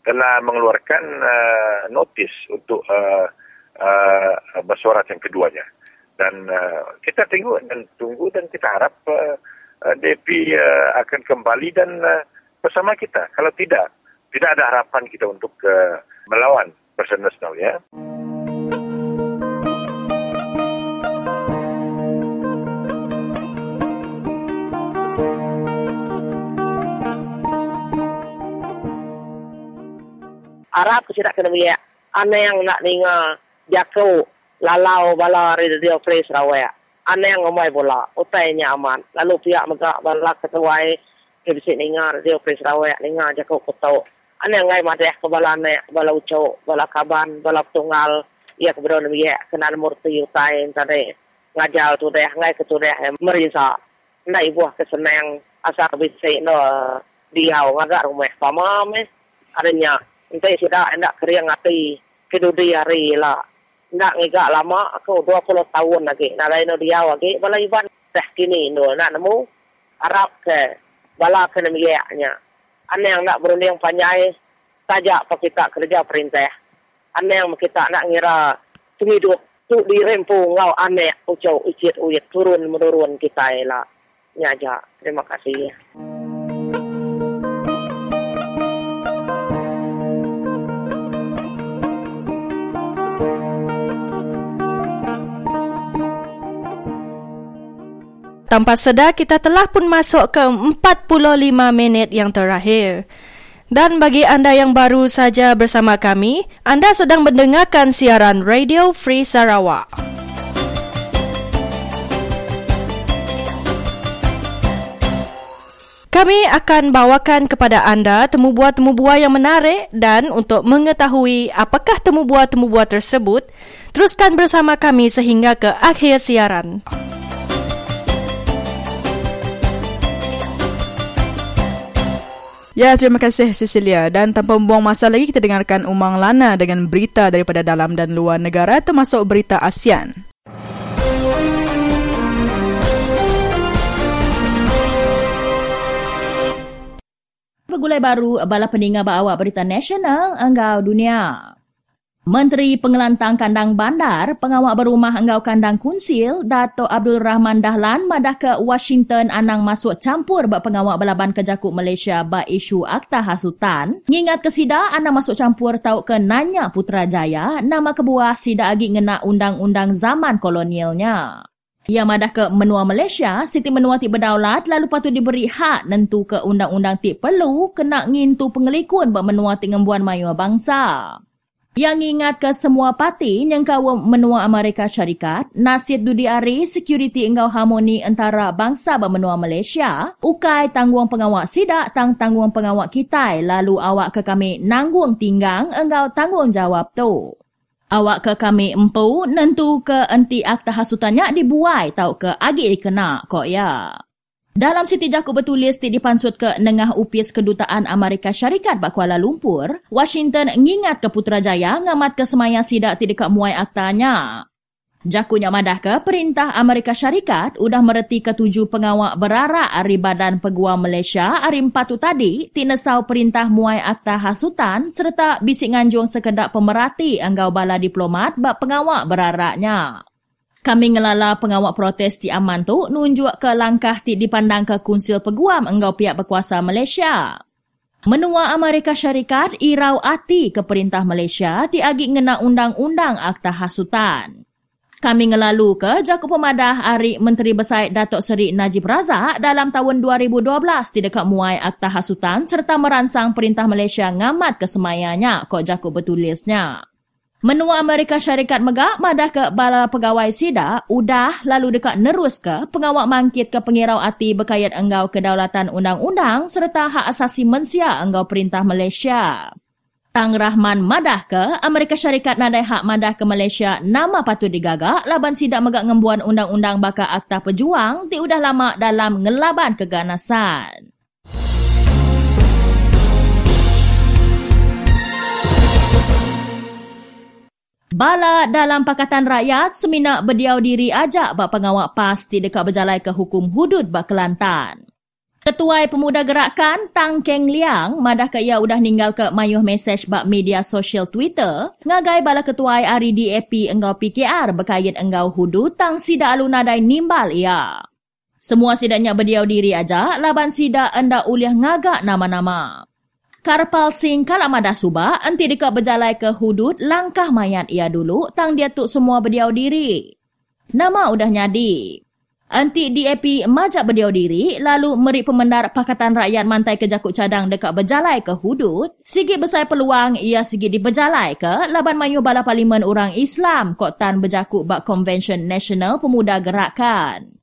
telah mengeluarkan notis untuk mesyuarat yang keduanya. Dan kita tunggu dan kita harap DAP akan kembali dan bersama kita. Kalau tidak ada harapan kita untuk melawan Barisan Nasional ya. Arab kesidak kena dia. Ana yang nak dengar Jakub Lalau bala Radio Free Sarawak. Ana yang ngomai bola, utainya aman. Lalu pihak megak bala ketuai kebisik dengar Radio Free Sarawak, dengar Jakub Kotau. Ane ngai madeh kebala ne bala ucau bala kaban bala tungal ia keberon ia kenan murti utain tare ngajal tu deh ngai ketureh merisa nai buah kesenang asar bisik no diau ngagak rumah pamame adanya entai sudah ndak kering ati kedudi hari la ndak ngegak lama aku 20 tahun lagi nalai no diau lagi bala iban teh kini no nak nemu Arab ke bala kenem ia nya. Anda yang nak berunding panjai saja pakita kerja perintah. Anda yang kita nak ngira tumiduk tu di rempu ngau ane ucau icit uyet turun menurun kita lah. Nyaja. Terima kasih. Tanpa sedar, kita telah pun masuk ke 45 minit yang terakhir. Dan bagi anda yang baru saja bersama kami, anda sedang mendengarkan siaran Radio Free Sarawak. Kami akan bawakan kepada anda temu buah-temu buah yang menarik dan untuk mengetahui apakah temu buah-temu buah tersebut, teruskan bersama kami sehingga ke akhir siaran. Ya, terima kasih Cecilia. Dan tanpa membuang masa lagi, kita dengarkan Umang Lana dengan berita daripada dalam dan luar negara termasuk berita ASEAN. Pegulai baru bala pendengar baawak berita nasional anggau dunia. Menteri Pengelantang Kandang Bandar, Pengawak Berumah Anggau Kandang Kunsil, Datuk Abdul Rahman Dahlan madah ke Washington anang masuk campur bak pengawak balaban ke Jakub Malaysia bak isu Akta Hasutan. Ngingat ke sida anang masuk campur tau ke Nanya Putrajaya, nama kebuah sida agi ngena undang-undang zaman kolonialnya. Ia madah ke menua Malaysia, siti menua ti berdaulat lalu patut diberi hak nentu ke undang-undang ti perlu kena ngintu pengelikun bak menua ti ngembuan mayu bangsa. Yang ingat ke semua parti yang kawa menua Amerika Syarikat, nasihat dudiari security engkau harmoni antara bangsa bermenua Malaysia, ukai tanggung pengawak sidak tanggung pengawak kita lalu awak ke kami nanggung tinggang engkau tanggungjawab tu. Awak ke kami empu nentu ke enti akta hasutannya dibuai tau ke agi dikena kok ya. Dalam Siti Jakub bertulis di pansut ke nengah upis Kedutaan Amerika Syarikat bak Kuala Lumpur, Washington ngingat ke Putrajaya ngamat ke semaya sidak ti dekat muai aktanya. Jakunya madah ke perintah Amerika Syarikat udah mereti ketujuh pengawak berara ari Badan Peguam Malaysia ari empatu tadi tinasau perintah muai akta hasutan serta bisik nganjung sekedak pemerati anggau bala diplomat bak pengawak beraranya. Kami ngelala pengawak protes ti aman tu nunjuk ke langkah ti dipandang ke Kunsil Peguam anggau pihak berkuasa Malaysia. Menua Amerika Syarikat irau ati ke perintah Malaysia ti agi ngena undang-undang akta hasutan. Kami ngelalu ke Jakub pemadah ari Menteri Besar Datuk Seri Najib Razak dalam tahun 2012 di dekat muai akta hasutan serta merangsang perintah Malaysia ngamat ke semayanya kok Jakub bertulisnya. Menua Amerika Syarikat megak madah ke bala pegawai sida udah lalu dekat nerus ke pengawak mangkit ke pengirau ati berkait engkau kedaulatan undang-undang serta hak asasi mensia engkau perintah Malaysia. Tang Rahman madah ke Amerika Syarikat nadai hak madah ke Malaysia nama patut digagak laban sidak megak ngembuan undang-undang bakal akta pejuang ti udah lama dalam ngelaban keganasan. Bala dalam Pakatan Rakyat semina berdiau diri ajak bak pengawak pasti dekat berjalai ke hukum hudud bak Kelantan. Ketua Pemuda Gerakan Tang Keng Liang madah ke ia udah ninggal ke mayuh mesej bak media sosial Twitter ngagai bala ketua ari DAP engkau PKR berkait engkau hudu tang sida alun nadai nimbal ia. Semua sidaknya berdiau diri aja laban sida enda uliah ngagak nama-nama. Karpal Singh kalak madah suba enti dekat berjalai ke hudud langkah mayat ia dulu tang dia tu semua berdiau diri. Nama udah nyadi. Antik DAP majak berdiau diri lalu meri pemendar Pakatan Rakyat mantai ke Jakub Cadang dekat berjalai ke hudud. Sigit besar peluang ia sigit di berjalai ke laban mayu bala parlimen orang Islam kok tan berjakuk bak Convention Nasional Pemuda Gerakan.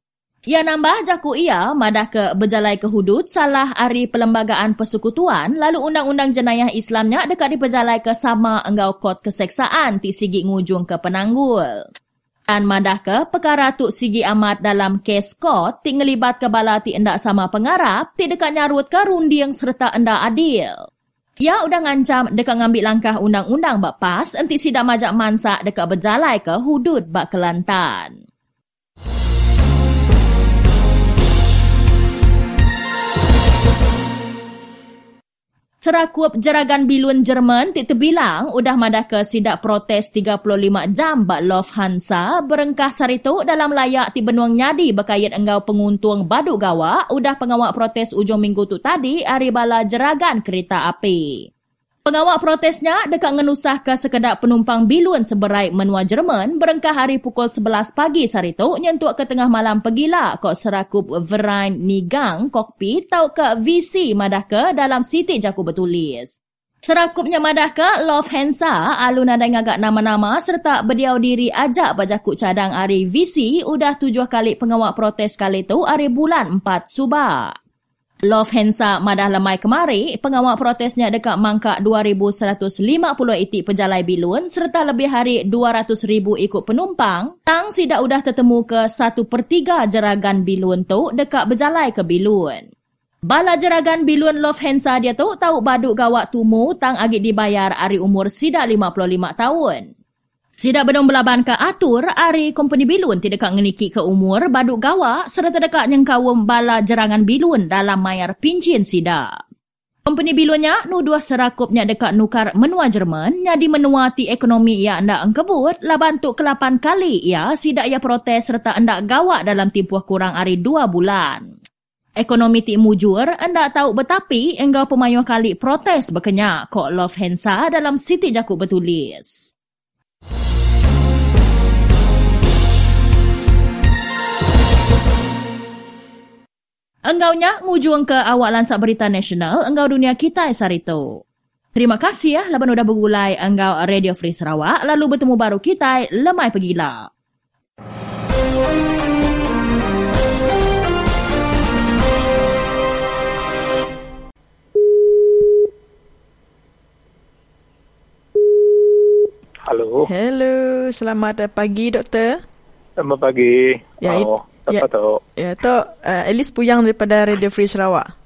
Ia nambah jakuk ia madah ke berjalai ke hudud salah ari Perlembagaan Persekutuan lalu Undang-Undang Jenayah Islamnya dekat di berjalai ke sama engkau kot keseksaan ti sigit ngujung ke penanggul. Tan madah ke perkara Tuk Sigi Ahmad dalam kes kot ti ngelibat ke bala ti endak sama pengarap ti dekat nyarut ke runding serta endak adil. Ia udah ngancam dekat ngambil langkah undang-undang bak PAS enti sidak majak mansak dekat berjalai ke hudud bak Kelantan. Serakup Jeragan Bilun Jerman ti terbilang udah madah ke sidak protes 35 jam bak Lufthansa berengkah saritu dalam layak ti benuang nyadi berkait engkau penguntung badu gawa udah pengawak protes ujung minggu tu tadi ari bala jeragan kereta api. Pengawak protesnya dekat ngenusah ke sekedak penumpang Bilun seberai menua Jerman berengkah hari pukul 11 pagi saritu nyentuk ke tengah malam pegila kok serakup Verein Nigang Kokpit tau ke VC madah ke dalam Siti Jakub bertulis. Serakupnya madah ke Lufthansa alun ada ngagak nama-nama serta berdiau diri ajak bak Jakub Cadang hari VC udah 7 kali pengawak protes kali tu hari bulan 4 subak. Lufthansa madah lemai kemari, pengawak protesnya dekat mangkak 2,150 itik pejalai Bilun serta lebih hari 200,000 ikut penumpang, tang sidak udah tertemu ke 1/3 jeragan Bilun tu dekat berjalai ke Bilun. Bala jeragan Bilun Lufthansa dia tu tahu baduk gawak tumu tang agit dibayar ari umur sidak 55 tahun. Sidak benung belaban ke atur, ari kompeni Bilun ti dekat ngeniki ke umur baduk gawa serta dekat nyengkawem bala jerangan Bilun dalam mayar pincin sidak. Kompeni Bilunnya nuduh serakupnya dekat nukar menua Jerman nyadi menua ti ekonomi ia anda engkebut laban tuk ke-8 kali ia sidak ia protes serta endak gawa dalam tempoh kurang ari 2 bulan. Ekonomi ti mujur endak tahu betapi engkau pemayuh kali protes berkenyak kok Lufthansa dalam Siti Jakub bertulis. Engkau nyak ngujung ke awak lansak berita nasional engkau dunia kita sarito. Terima kasih ya laban udah bergulai engkau Radio Free Sarawak lalu bertemu baru kita lemai pegila. Hello. Selamat pagi doktor. Selamat pagi. Ya, Apa tu? Ya, tu Elis Puyang daripada Radio Free Sarawak.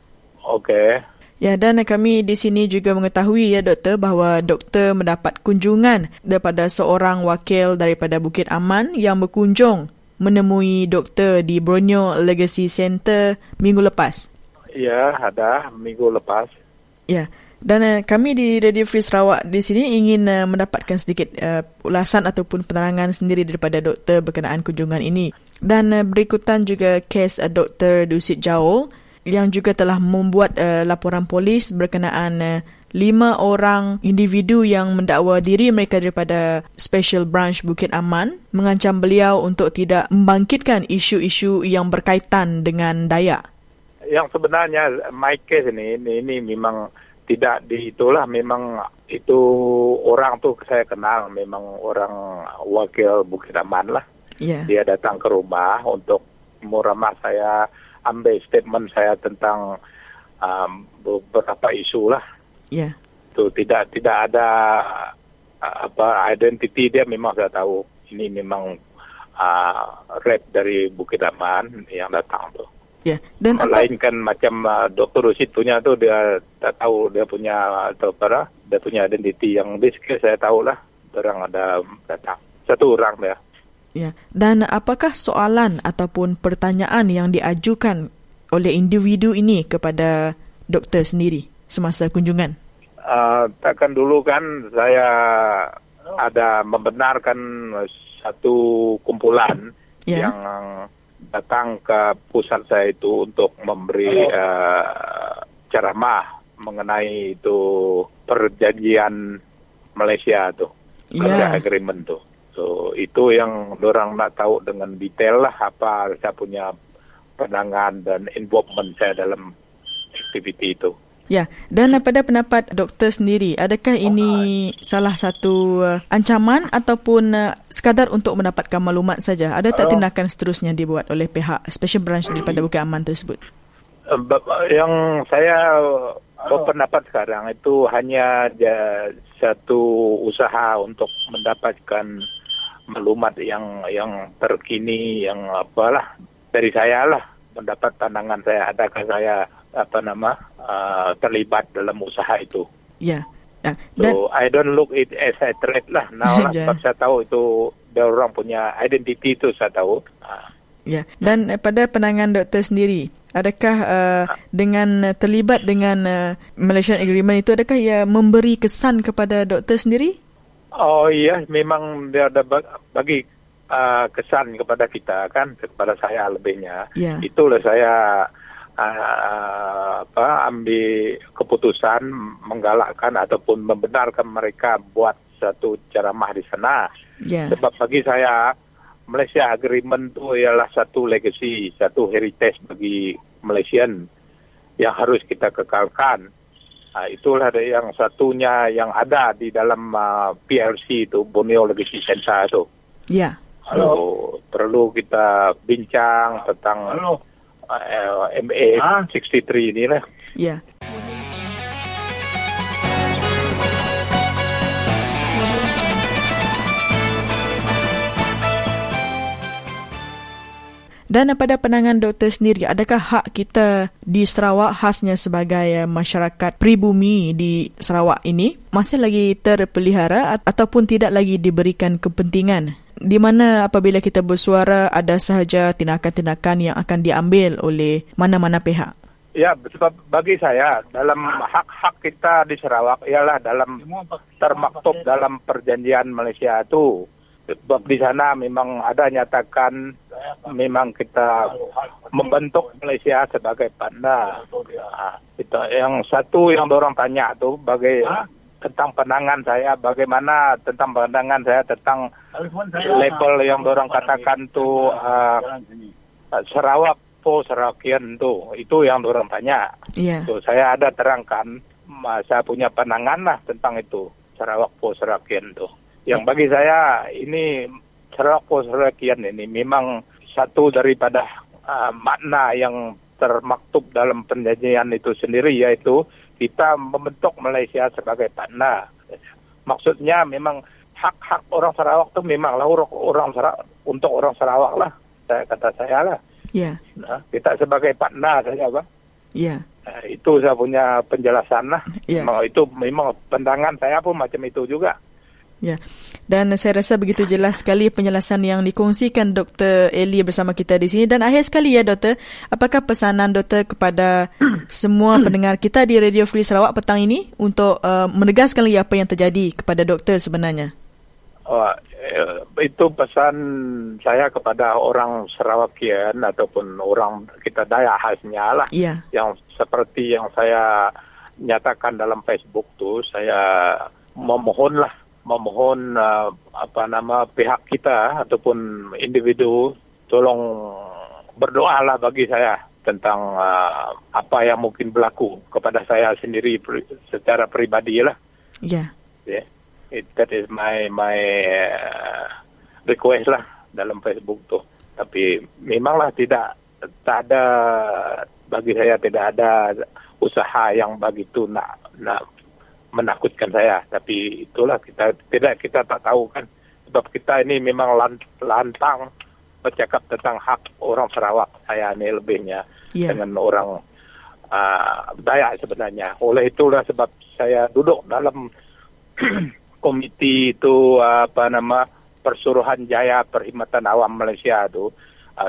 Okey. Ya, dan kami di sini juga mengetahui ya doktor bahawa doktor mendapat kunjungan daripada seorang wakil daripada Bukit Aman yang berkunjung menemui doktor di Borneo Legacy Center minggu lepas. Ya, ada minggu lepas. Ya, dan kami di Radio Free Sarawak di sini ingin mendapatkan sedikit ulasan ataupun penerangan sendiri daripada doktor berkenaan kunjungan ini. Dan berikutan juga kes Dr. Dusit Jawul yang juga telah membuat laporan polis berkenaan 5 orang individu yang mendakwa diri mereka daripada Special Branch Bukit Aman mengancam beliau untuk tidak membangkitkan isu-isu yang berkaitan dengan Dayak. Yang sebenarnya my case ini memang tidak diitulah, memang itu orang tu saya kenal, memang orang wakil Bukit Aman lah. Yeah. Dia datang ke rumah untuk meramah saya, ambil statement saya tentang beberapa isu lah. Ya. Yeah. Tu tidak ada apa identiti dia, memang saya tahu ini memang rap dari Bukit Aman yang datang tu. Ya. Yeah. Dan melainkan macam Dr. Rusid punya tu dia tak tahu dia punya atau apa, dia punya identiti yang basically saya tahulah orang ada datang. Satu orang dia. Ya. Dan apakah soalan ataupun pertanyaan yang diajukan oleh individu ini kepada doktor sendiri semasa kunjungan? Takkan dulu kan saya ada membenarkan satu kumpulan yang datang ke pusat saya itu untuk memberi ceramah mengenai itu perjanjian Malaysia itu, Malaysian Agreement itu. So, itu yang orang nak tahu dengan detail lah apa saya punya pandangan dan involvement saya dalam aktiviti itu. Ya, dan pada pendapat doktor sendiri, adakah ini salah satu ancaman ataupun sekadar untuk mendapatkan maklumat saja? Ada tak tindakan seterusnya dibuat oleh pihak Special Branch daripada Bukit Aman tersebut? Yang saya berpendapat sekarang itu hanya satu usaha untuk mendapatkan maklumat yang terkini, yang apalah dari saya lah, mendapat pandangan saya, adakah saya terlibat dalam usaha itu. Ya. Yeah. So I don't look it as a threat lah. Now lah, sebab saya tahu itu dia orang punya identiti itu saya tahu. Ya. Yeah. Dan pada pandangan doktor sendiri, adakah dengan terlibat dengan Malaysian Agreement itu, adakah ia memberi kesan kepada doktor sendiri? Oh iya, memang dia ada bagi kesan kepada kita kan, kepada saya lebihnya. Yeah. Itulah saya ambil keputusan menggalakkan ataupun membenarkan mereka buat satu ceramah di sana. Yeah. Sebab bagi saya Malaysia Agreement itu ialah satu legacy, satu heritage bagi Malaysian yang harus kita kekalkan. Itulah yang satunya yang ada di dalam PLC itu, Borneo Legacy Center itu. Ya. Hello. Perlu kita bincang tentang MA 63 ini lah. Ya. Dan pada pandangan doktor sendiri, adakah hak kita di Sarawak khasnya sebagai masyarakat pribumi di Sarawak ini masih lagi terpelihara ataupun tidak lagi diberikan kepentingan? Di mana apabila kita bersuara ada sahaja tindakan-tindakan yang akan diambil oleh mana-mana pihak? Ya, sebab bagi saya dalam hak-hak kita di Sarawak ialah dalam termaktub dalam perjanjian Malaysia itu. Sebab di sana memang ada nyatakan memang kita membentuk Malaysia sebagai panda. Yang satu yang orang tanya tu tentang pandangan saya, bagaimana tentang pandangan saya tentang label yang orang katakan tu Sarawak po Sarawakian tu, itu yang orang tanya. Yeah. So, saya ada terangkan saya punya pandangan lah tentang itu Sarawak po Sarawakian tu. Yang bagi saya ini Sarawak po Sarawakian ini memang satu daripada makna yang termaktub dalam perjanjian itu sendiri, yaitu kita membentuk Malaysia sebagai tanah. Maksudnya memang hak-hak orang Sarawak itu memanglah untuk orang Sarawak lah, kata saya lah. Ya. Yeah. Kita sebagai partner saja, Abang. Ya. Yeah. Itu saya punya penjelasan lah. Yeah. Memang itu memang pandangan saya pun macam itu juga. Ya. Yeah. Dan saya rasa begitu jelas sekali penjelasan yang dikongsikan Dr. Eli bersama kita di sini. Dan akhir sekali ya, Doktor, apakah pesanan Doktor kepada semua pendengar kita di Radio Free Sarawak petang ini untuk menegaskan lagi apa yang terjadi kepada Doktor sebenarnya? Oh, itu pesan saya kepada orang Sarawakian ataupun orang kita Dayak khasnya lah. Yeah. Yang seperti yang saya nyatakan dalam Facebook tu, saya memohon pihak kita ataupun individu tolong berdoalah bagi saya tentang apa yang mungkin berlaku kepada saya sendiri secara peribadi lah. Ya. Yeah. Yeah. That is my request lah dalam Facebook tu. Tapi memanglah tak ada, bagi saya tidak ada usaha yang begitu nak menakutkan saya. Tapi itulah kita tak tahu kan, sebab kita ini memang lantang bercakap tentang hak orang Sarawak. Saya ni lebihnya dengan orang Dayak sebenarnya. Oleh itulah sebab saya duduk dalam komiti itu Persuruhan Jaya Perkhidmatan Awam Malaysia itu,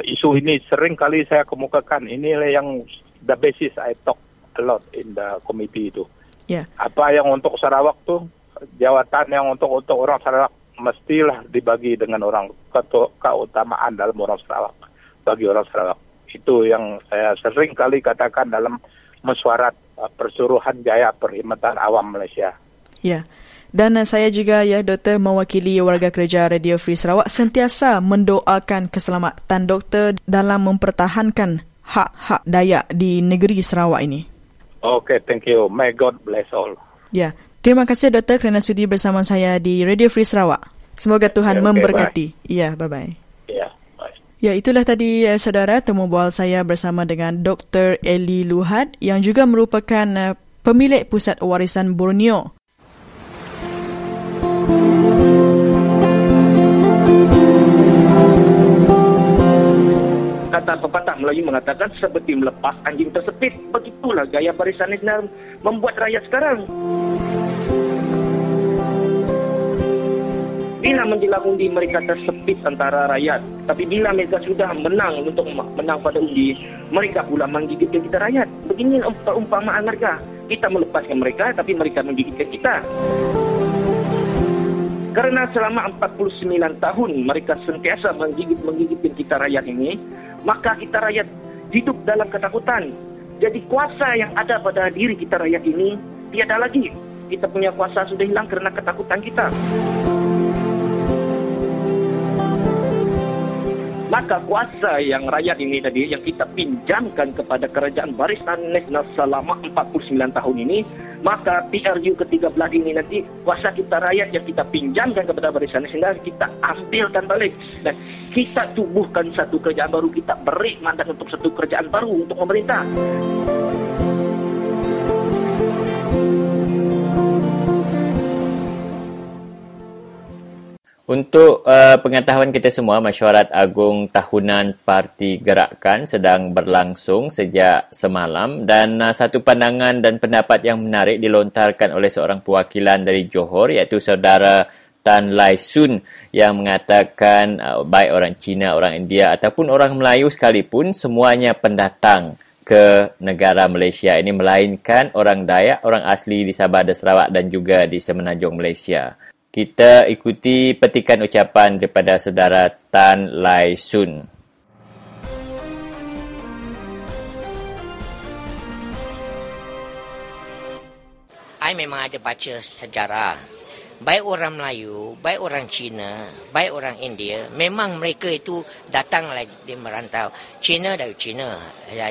isu ini sering kali saya kemukakan. Inilah yang the basis I talk a lot in the committee itu. Yeah. Apa yang untuk Sarawak tu, jawatan yang untuk orang Sarawak mestilah dibagi dengan orang, keutamaan dalam orang Sarawak, bagi orang Sarawak. Itu yang saya sering kali katakan dalam mesyuarat Persuruhan Jaya Perkhidmatan Awam Malaysia. Ya. Yeah. Dan saya juga ya, Doktor, mewakili warga kerja Radio Free Sarawak sentiasa mendoakan keselamatan Doktor dalam mempertahankan hak-hak Dayak di negeri Sarawak ini. Okay, thank you. May God bless all. Ya, terima kasih Doktor kerana sudi bersama saya di Radio Free Sarawak. Semoga Tuhan memberkati. Bye. Ya, bye-bye. Ya, itulah tadi saudara temu bual saya bersama dengan Dr. Eli Luhad yang juga merupakan pemilik Pusat Warisan Borneo. Kata pepatah Melayu mengatakan seperti melepas anjing tersepit. Begitulah gaya barisan Islam membuat rakyat sekarang. Bila menjelang undi mereka tersepit antara rakyat. Tapi bila mereka sudah menang untuk menang pada undi, mereka pula menggigitkan kita rakyat. Beginilah perumpamaan mereka. Kita melepaskan mereka tapi mereka menggigitkan kita. Karena selama 49 tahun mereka sentiasa menggigitkan kita rakyat ini, maka kita rakyat hidup dalam ketakutan. Jadi kuasa yang ada pada diri kita rakyat ini tiada lagi. Kita punya kuasa sudah hilang karena ketakutan kita. Maka kuasa yang rakyat ini tadi yang kita pinjamkan kepada kerajaan Barisan Nasional selama 49 tahun ini, maka PRU ke-13 ini nanti kuasa kita rakyat yang kita pinjamkan kepada Barisan Nasional kita ambilkan balik dan kita tubuhkan satu kerajaan baru, kita beri mandat untuk satu kerajaan baru untuk pemerintah. Untuk pengetahuan kita semua, Mesyuarat Agung Tahunan Parti Gerakan sedang berlangsung sejak semalam dan satu pandangan dan pendapat yang menarik dilontarkan oleh seorang perwakilan dari Johor, iaitu saudara Tan Lai Sun yang mengatakan baik orang Cina, orang India ataupun orang Melayu sekalipun, semuanya pendatang ke negara Malaysia ini melainkan orang Dayak, orang asli di Sabah dan Sarawak dan juga di Semenanjung Malaysia. Kita ikuti petikan ucapan daripada saudara Tan Lai Sun. I memang ada baca sejarah. Baik orang Melayu, baik orang Cina, baik orang India, memang mereka itu datang dari merantau. Cina dari Cina,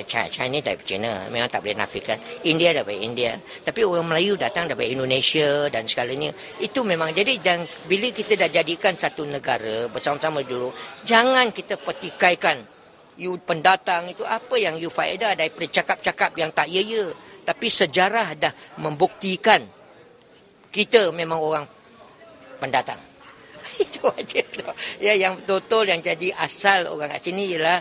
Chinese dari Cina, memang tak boleh nafikan. India dari India. Tapi orang Melayu datang dari Indonesia dan segalanya. Itu memang jadi, dan bila kita dah jadikan satu negara bersama-sama dulu, jangan kita pertikaikan. You pendatang itu, apa yang you faedah daripada cakap-cakap yang tak ya-ya. Tapi sejarah dah membuktikan kita memang orang pendatang. Itu aja tu. Ya, yang betul-betul yang jadi asal orang kat sini ialah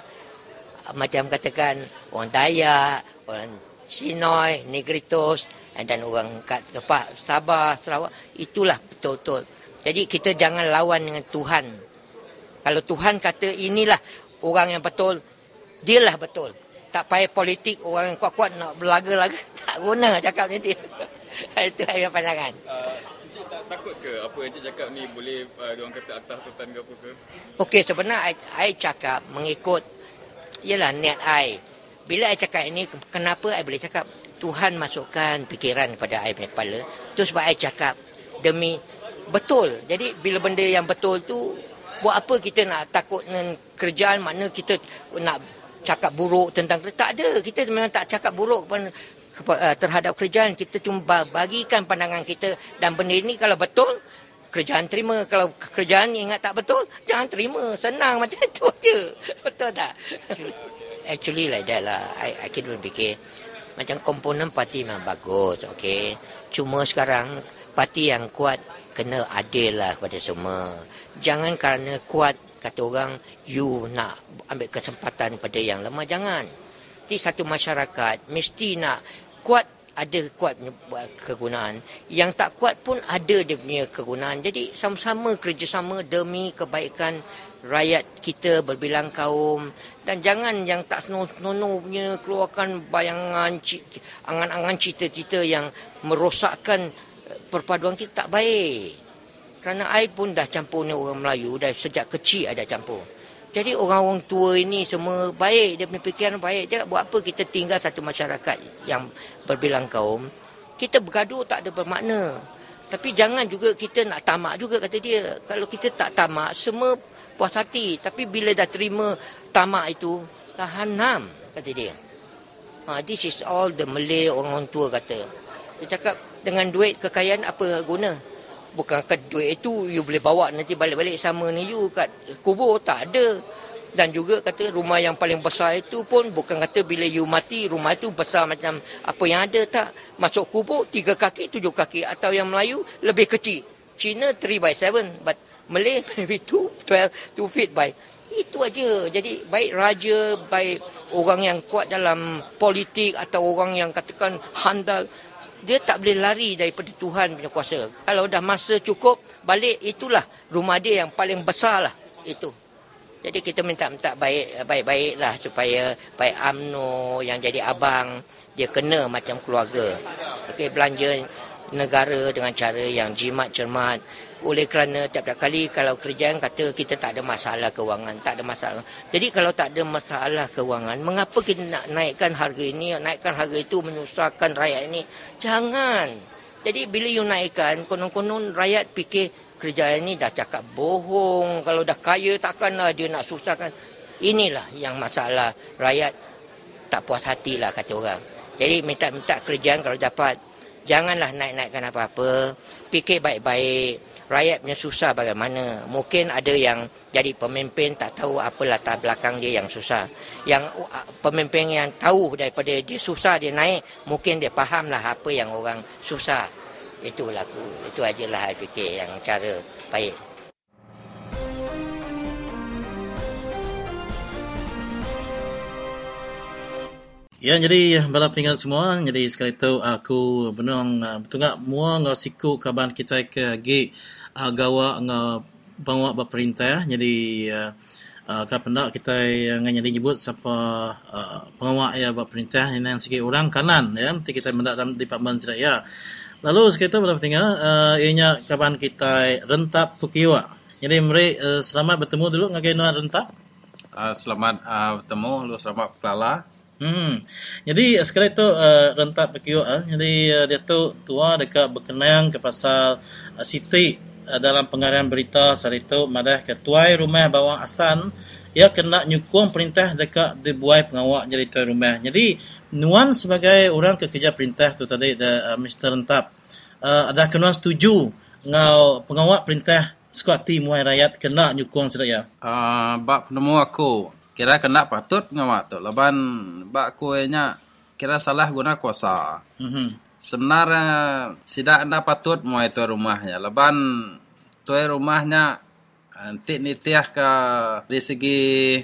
macam katakan orang Dayak, orang Sinoi, Negritos dan orang kat Kepak, Sabah, Sarawak. Itulah betul-betul. Jadi kita jangan lawan dengan Tuhan. Kalau Tuhan kata inilah orang yang betul, dialah betul. Tak payah politik, orang yang kuat-kuat nak berlaga-laga. Tak guna cakap macam tu. Itu hanya pandangan. Encik tak takut ke apa Encik cakap ni boleh diorang kata atas sultan ke apa ke? Okey, sebenarnya I cakap mengikut, ialah niat I. Bila I cakap ini, kenapa I boleh cakap? Tuhan masukkan fikiran kepada I punya kepala. Itu sebab I cakap demi betul. Jadi bila benda yang betul tu, buat apa kita nak takut dengan kerjaan, makna kita nak cakap buruk tentang kerja. Tak ada. Kita memang tak cakap buruk terhadap kerjaan. Kita cuma bagikan pandangan kita. Dan benda ini kalau betul, kerjaan terima. Kalau kerjaan ingat tak betul, jangan terima. Senang macam tu je. Betul tak? Actually like that lah. I kena fikir. Macam komponen parti memang bagus. Okay. Cuma sekarang, parti yang kuat kena adil lah kepada semua. Jangan kerana kuat kata orang, you nak ambil kesempatan pada yang lemah. Jangan. Di satu masyarakat, mesti nak kuat, ada kuat kegunaan. Yang tak kuat pun ada dia punya kegunaan. Jadi, sama-sama kerjasama demi kebaikan rakyat kita berbilang kaum. Dan jangan yang tak senonoh punya keluarkan bayangan, angan-angan cita-cita yang merosakkan perpaduan kita. Tak baik. Kerana I pun dah campur ni orang Melayu, dah sejak kecil I dah campur. Jadi orang-orang tua ini semua baik, dia punya fikiran baik. Jadi buat apa kita tinggal satu masyarakat yang berbilang kaum, kita bergaduh tak ada bermakna. Tapi jangan juga kita nak tamak juga kata dia. Kalau kita tak tamak, semua puas hati. Tapi bila dah terima tamak itu, tahanam kata dia. This is all the Malay orang-orang tua kata. Dia cakap dengan duit kekayaan apa guna? Bukan duit itu you boleh bawa nanti balik-balik sama ni you kat kubur, tak ada. Dan juga kata rumah yang paling besar itu pun bukan kata bila you mati rumah itu besar macam apa yang ada, tak. Masuk kubur 3 kaki 7 kaki, atau yang Melayu lebih kecil. Cina 3 by 7, but Malay maybe 2 feet by. Itu aja. Jadi baik raja, baik orang yang kuat dalam politik atau orang yang katakan handal, dia tak boleh lari daripada Tuhan punya kuasa. Kalau dah masa cukup, balik, itulah rumah dia yang paling besar lah. Itu. Jadi kita minta baik-baik lah supaya baik UMNO yang jadi abang, dia kena macam keluarga. Okay, belanja negara dengan cara yang jimat cermat. Oleh kerana tiap-tiap kali kalau kerjaan kata kita tak ada masalah kewangan, tak ada masalah. Jadi kalau tak ada masalah kewangan, mengapa kita nak naikkan harga ini, naikkan harga itu, menyusahkan rakyat ini? Jangan. Jadi bila you naikkan, konon-konon rakyat fikir kerjaan ini dah cakap bohong. Kalau dah kaya takkanlah dia nak susahkan. Inilah yang masalah rakyat tak puas hatilah kata orang. Jadi minta-minta kerjaan kalau dapat, janganlah naik-naikkan apa-apa. Fikir baik-baik. Rakyat punya susah bagaimana. Mungkin ada yang jadi pemimpin tak tahu apa latar belakang dia yang susah. Yang pemimpin yang tahu daripada dia susah, dia naik. Mungkin dia fahamlah apa yang orang susah. Itulah aku. Itu ajalah saya fikir yang cara baik. Ya, jadi bala pendengar semua, jadi sekali tu aku benung bertunggak muang siku kaban kita ke gi gawa penguat berperintah. Jadi kapenda kita ngan jadi nyebut siapa penguat ya berperintah ini yang sikit orang kanan ya kita mendak dalam department saya. Lalu sekali tu bala pendengar ianya kaban kita Rentap Pukiwa. Jadi mari selamat bertemu dulu ngagai Nuan Rentap. Selamat bertemu, lu selamat pelala. Jadi sekali tu Rentap Pekiwa jadi dia tu tua dekat berkenang ke pasal Siti dalam pengarian berita sehari tu madah ketua rumah bawang asan ia kena nyukung perintah dekat dibuai pengawak jadi tuai rumah. Jadi nuan sebagai orang kekerja perintah tu tadi Mr. Rentap ada kenuan setuju ngau pengawak perintah skuati muai rakyat kena nyukung sedaya. Bab penemu aku kira kena patut ngawak tu. Leban bak kuenya kira salah guna kuasa. Sebenarnya sida anda patut muai tuai rumahnya. Leban tuai rumahnya Antik ni tiah ka dari segi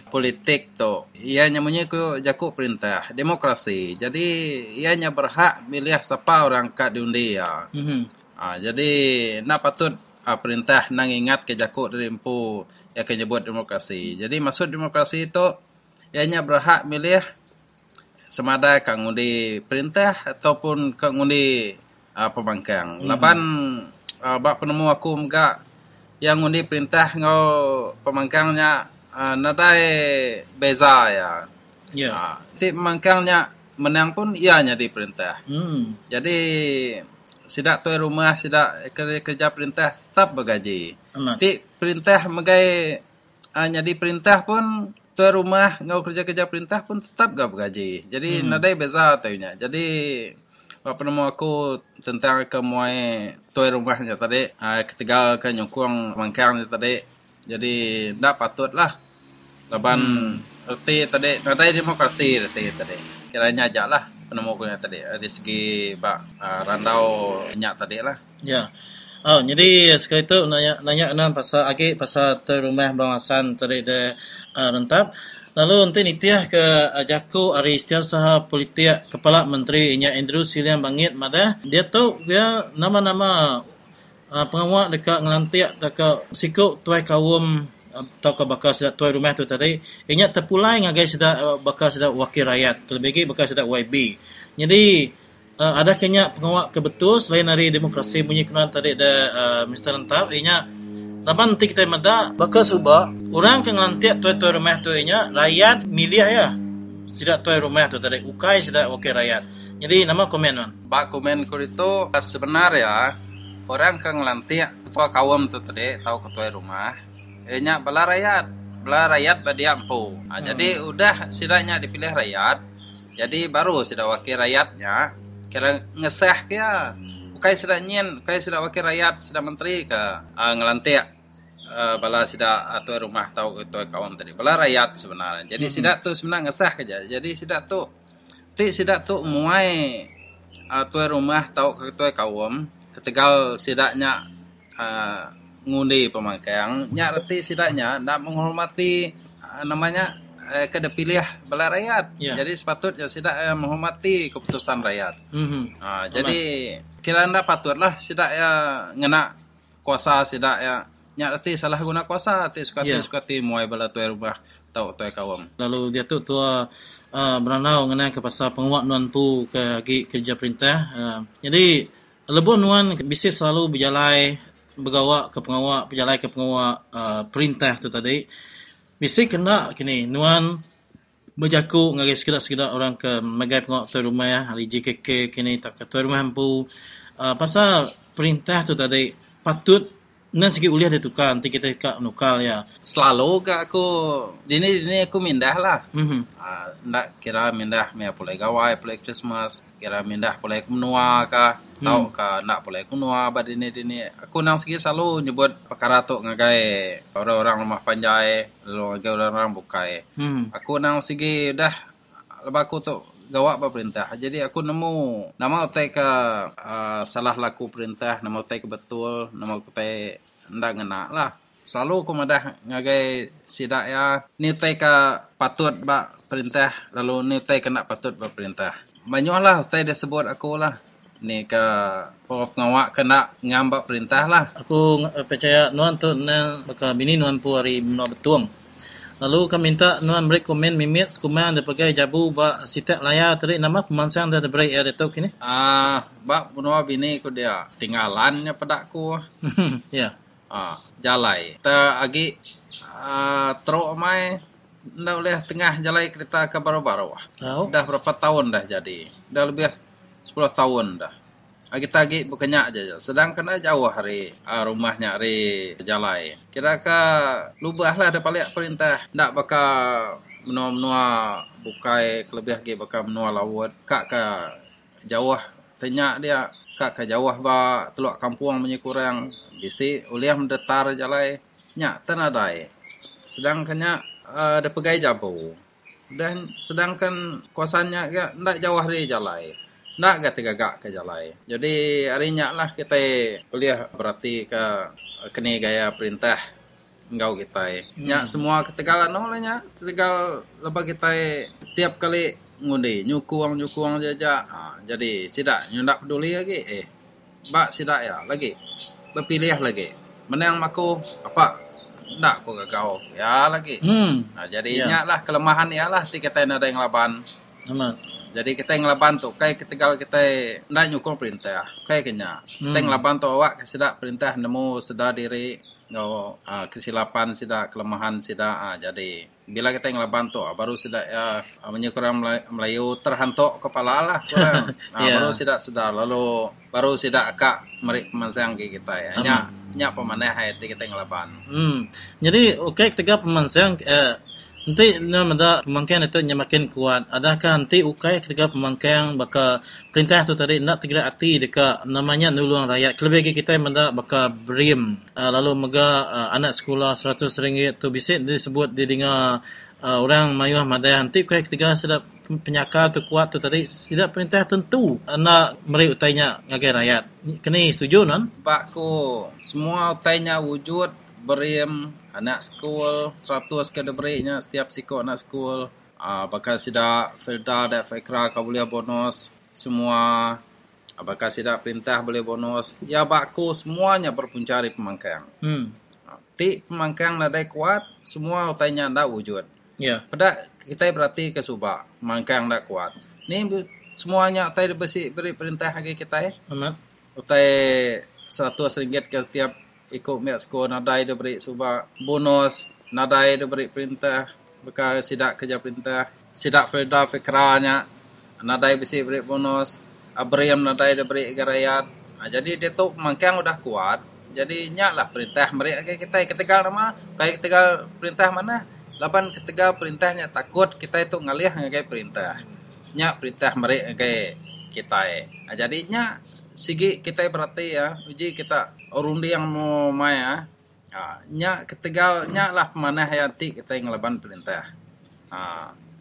politik tu. Ianya munyi ku jakuk perintah demokrasi. Jadi ianya berhak milih siapa orang kat diundi ya. Jadi nak patut perintah nang ingat ke jakuk dari empu yang akan nyebut demokrasi. Jadi maksud demokrasi itu ianya berhak milih semada ka ngundi perintah ataupun ka ngundi pembangkang. Laban bak penemu aku mega yang ngundi perintah ngau pemangkangnya nadai beza ya. Ti pemangkangnya menang pun ianya di perintah. Jadi sidak tuai rumah sidak kerja perintah tetap bergaji. Ti perintah megai jadi perintah pun tuai rumah ngau kerja perintah pun tetap gak bergaji. Jadi nadai beza tuinya. Jadi apa nama aku tentang kemuai tuai rumahnya tadi ketiga ke nyungkuang mangkangnya tadi. Jadi tak patutlah laban erti tadi nadai demokrasi erti tadi kiranya ajaklah penemuannya tadi dari segi randau minyak tadi lah. Oh, jadi sekali itu nanya pasal agi pasal tuai rumah Bang Hasan tadi de Rentap. Lalu nanti nitiah ke Jaku ari istiasaha politik kepala menteri nya Andrew Silian bangit madah dia tu dia nama-nama pengawal dekat ngelantiak dekat sikuk tuai kaum atau ke bakal sedak tuai rumah tu tadi nya terpulai ngagai sedak bakal sedak wakil rakyat terlebih lagi bakal sedak YB. Jadi ada kenya pengawal kebetul selain dari demokrasi bunyi kenan tadi ada Mr. Rentap nya lapan nanti kita mada bakal subah orang kengantiak tuai-tuai rumah tu nya rakyat milih ya sidak tuai rumah tu tadi ukai sidak wakil rakyat. Jadi nama komen man bak komen ku itu sebenarnya orang kengantiak ketua kawam tu tadi tau ketua rumah nya bela rakyat badia ampu. Jadi udah sidaknya dipilih rakyat jadi baru sidak wakil rakyatnya kira ngesah dia ukai sidak nyen ukai sidak wakil rakyat sidak menteri ke ngelantiak bala sidak tuai rumah tau tuai kaum tadi bala rakyat sebenarnya. Jadi sidak tu sebenarnya ngesah kerja. Jadi sidak tu muai tuai rumah tau tuai kaum ketegal sidaknya ngundi pemangkang nya reti sidaknya nak menghormati namanya kedepilih bala rakyat. Jadi sepatutnya sidak menghormati keputusan rakyat. Jadi kira anda patutlah sidak ya ngena kuasa sidak ya nya reti salah guna kuasa ti suka ti muai bala tuai rumah tau tuai kawam. Lalu dia tu tua beranau ngena ke pasal penguat nuan pu ke agi kerja perintah. Jadi lebon nuan bisnis selalu berjalai bergawak ke pengawak berjalai ke pengawak perintah tu tadi. Bisnis kena kini nuan berjaku ngari sekedar orang ke megai pengawak tuai rumah ya ahli JKK kini tak ke tuai rumah pu pasal perintah tu tadi patut nan sikit uliah dia tukar, nanti kita kat nukal ya. Selalu kat aku, dini aku mindah lah. Nak kira mindah, mia pulai gawai, pulai Christmas. Kira mindah pulai kumenua kah. Tau kah nak pulai kumenua, abad dini. Aku nang sikit selalu nyebut perkara tu ngagai orang-orang rumah panjai, lalu ngagai orang-orang bukai. Aku nang sikit dah, lepas aku tu gawak perintah. Jadi aku nemu nama utai ke salah laku perintah, nama utai ke betul, nama utai ndak ngena lah. Selalu aku madah ngagai sidak ya. Ni utai ke patut bak perintah, lalu ni utai ke nak patut bak perintah. Banyak lah utai dia sebut aku lah. Ni ke pengawak kena ngambak perintah lah. Aku percaya nuan tu nang bakal bini nuan pu hari menua betuang. Lalu kami minta nuan beri komen mimit sekuman daripada jabu bak sitak layar tadi nama pemansang dah beri ya Datuk ini. Bak punua bini ku dia tinggalannya pedakku. Jalai. Ta agi teruk mai ndak boleh tengah jalai kereta ke baru-baru. Dah berapa tahun dah jadi. Dah lebih 10 tahun dah. Agi bukannya aja. Sedangkan jauh hari rumahnya hari jalai. Kira-kira lubahlah ada balik perintah. Tak bakal menua-menua bukai kelebih lagi bakal menua lawat. Kak ke jauh tanya dia. Kak ke jauh ba teluk kampung punya kurang. Bisi uliah mendetar jalai. Nyak tenadai. Sedangkannya ada pegai jabu. Dan sedangkan kuasanya tak jauh hari jalai. Nak gagak ke jalai. Jadi harinya lah kita boleh berarti ke kena gaya perintah ngau kita. Nya semua ketegalan no lanya, tegal lebah kita tiap kali ngundi nyukuang jaja. Ah, jadi sidak nyundak peduli lagi. Bak sidak ya lagi. Berpilih lagi. Menang aku apa? Ndak aku kau. Ya lagi. Nah, jadinya lah kelemahan ialah ti kita ada yang laban. Jadi kita yang laban tu kai ketegal kita ndak nyukung perintah. Kai kenya. Kita yang laban tu awak sidak perintah nemu sedar diri ngau kesilapan sidak kelemahan sidak. Jadi bila kita yang laban tu baru sidak menyekurang Melayu terhantuk kepala lah kurang. Baru sidak sedar lalu baru sidak akak merik pemansang kita ya. Nya pemanah hai ti kita yang laban. Jadi okey ketegal pemansang nanti nama pemangkang itu makin kuat. Adakah nanti ukai ketika pemangkang baka perintah itu tadi nak tergerak akti dekat namanya nulung rakyat. Kelebih kita menda baka BRIM lalu mega anak sekolah RM100 tu bisik disebut didengar orang mayuh madaya nanti ukai ketika sedap penyakar tu kuat tu tadi sedap perintah tentu nak meri utainya ngagai rakyat. Kini setuju non? Pak ko semua utainya wujud BRIM, anak sekolah, 100 kategorinya setiap siko anak sekolah. Bakal sidak Felda dan Fikra kau boleh bonus semua. Bakal sidak perintah boleh bonus. Ya bakku semuanya berpuncari pemangkang. Ti pemangkang nadai kuat, semua utainya ndak wujud. Ya. Pada kita berarti kesubah, pemangkang ndak kuat. Ni semuanya utai besi beri perintah bagi kita ya. Utai RM100 ke setiap ikut miak skor nadai dia beri subak bonus nadai dia beri perintah bekal sidak kerja perintah sidak Felda Fikranya nadai besi beri bonus Abriam nadai dia beri garayat. Jadi dia tu pemangkang udah kuat jadi nyaklah perintah mereka kita ketegal nama kayak ketegal perintah mana laban ketegal perintahnya takut kita itu ngalih ngagai perintah nyak perintah mereka ngagai kita. Jadinya sigi kita berarti ya uji kita urundi yang mau maya nya ketegal nya lah pemanah hayati kita yang laban perintah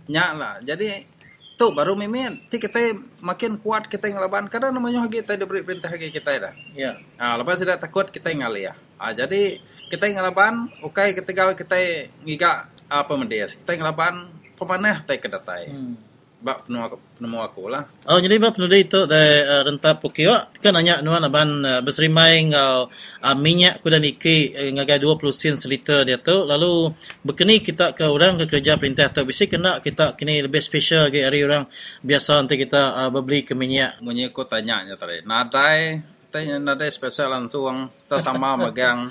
nya lah jadi tu baru mimin ti kita makin kuat kita yang laban kada namanya lagi kita diberi perintah lagi kita dah ya lepas sudah takut kita yang ngali ya jadi kita yang laban ukai ketegal kita ngiga apa medias kita yang laban pemanah tai kedatai bab penemu aku lah. Oh jadi bab penudi itu dari rentap pokok kan nanya nuan aban berserimai ngau minyak kuda niki ngagai 20 sen seliter dia tu lalu bekeni kita ke orang ke kerja perintah tu bisi kena kita kini lebih special ke hari orang biasa nanti kita beli ke minyak. Munyi aku tanya nya tadi. Nadai special langsung tersama megang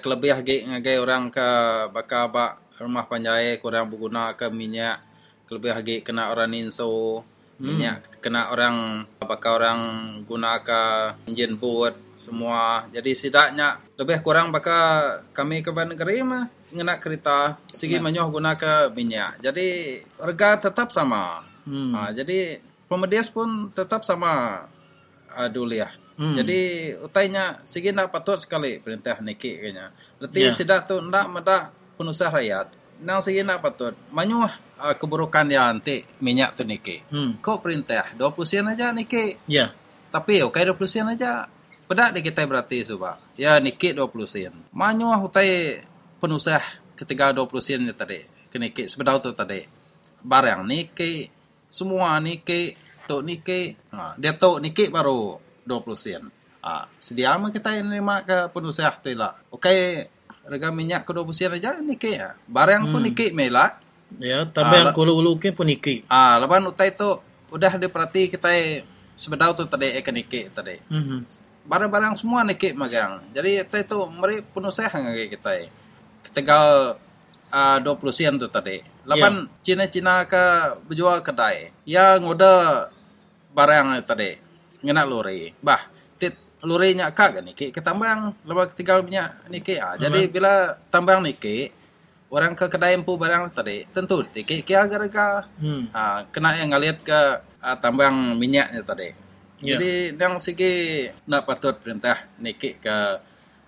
kelebih ngagai orang ke bakal rumah panjai kurang berguna ke minyak. Lebih lagi kena orang ninso minyak kena orang bakal orang gunakan enjin boat semua jadi sidaknya lebih kurang bakal kami ke negeri mah ngena kereta segi menyoh gunakan minyak jadi harga tetap sama jadi pemedias pun tetap sama aduliah jadi utainya segi nak patut sekali perintah niki kayaknya berarti sidak tu ndak medak penusah rakyat nang segi nak patut menyoh keburukan dia nanti minyak tu niki. Kau perintah 20 sen aja niki. Ya. Tapi okey 20 sen aja. Pedak dia kita berarti suba. Ya niki 20 sen. Manyuah utai penusah ketika 20 sen ni tadi. Keniki sebedau tu tadi. Barang niki, semua niki, tok niki. Dia tok niki baru 20 sen. Sedia mah kita nerima ke penusah tu lah. Okey harga minyak ke 20 sen aja niki ya. Barang pun niki melak. Ya, tapi yang kulu-kulu ke pun niki. Lepas utai tu udah diperhati kita sebedau tu tadi akan niki tadi. Barang-barang semua niki magang. Jadi utai tu meri penusah ngagai kita. Ketegal 20 sen tu tadi. Lepas Cina-Cina ke berjual kedai. Ya ngoda barang tadi. Ngena lori. Bah, lori nya kak niki ke tambang. Lepas ketegal punya niki. Jadi bila tambang niki orang ke kedai empu barang tadi tentu dikiki harga kena yang ngaliat ke tambang minyaknya tadi. Jadi dang segi nak patut perintah niki ke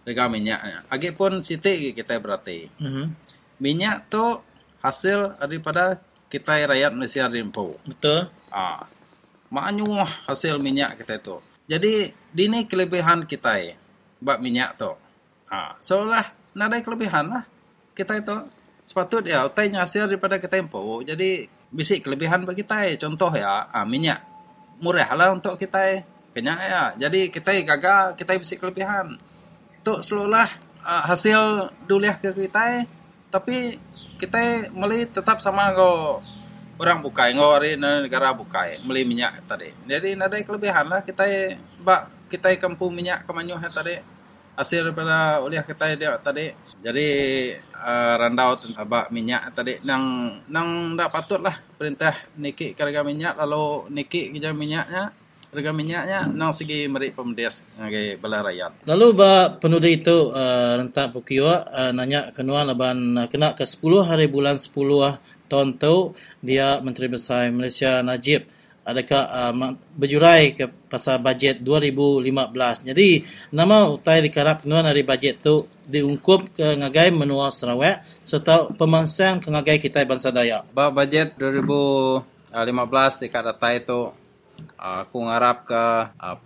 harga minyaknya. Agipun siti kita berarti. Minyak tu hasil daripada kita rakyat Malaysia empu. Betul. Maknyu hasil minyak kita tu. Jadi dini kelebihan kita bab minyak tu. Seolah tidak ada kelebihan lah. Kita itu sepatutnya kita nyasir daripada kita empo. Jadi bisik kelebihan bagi kita. Contoh ya minyak murah lah untuk kita. Kenyak ya. Jadi kita gagal kita bisik kelebihan. Tuk selulah hasil duliah ke kita. Tapi kita meli tetap sama go orang bukai go dari negara bukai meli minyak tadi. Jadi tidak ada kelebihan lah kita bak kita kampung minyak kemanyuh tadi hasil daripada uliah kita dia tadi. Jadi randau tentang minyak tadi nang tak patut lah perintah nikik harga minyak lalu nikik kerja minyaknya harga minyaknya nang segi merik pemerdes ngai bala rakyat. Lalu ba penudi itu rentak pukiwa nanya kenua laban kena ke 10 hari bulan 10 tahun tu dia Menteri Besar Malaysia Najib adakah berjurai ke pasal bajet 2015. Jadi nama utai dikarap nuan dari bajet tu diungkup ke ngagai menua Sarawak serta pemangsang ke ngagai kita bangsa Dayak. Bah bajet 2015 dekat datai tu aku ngarap ke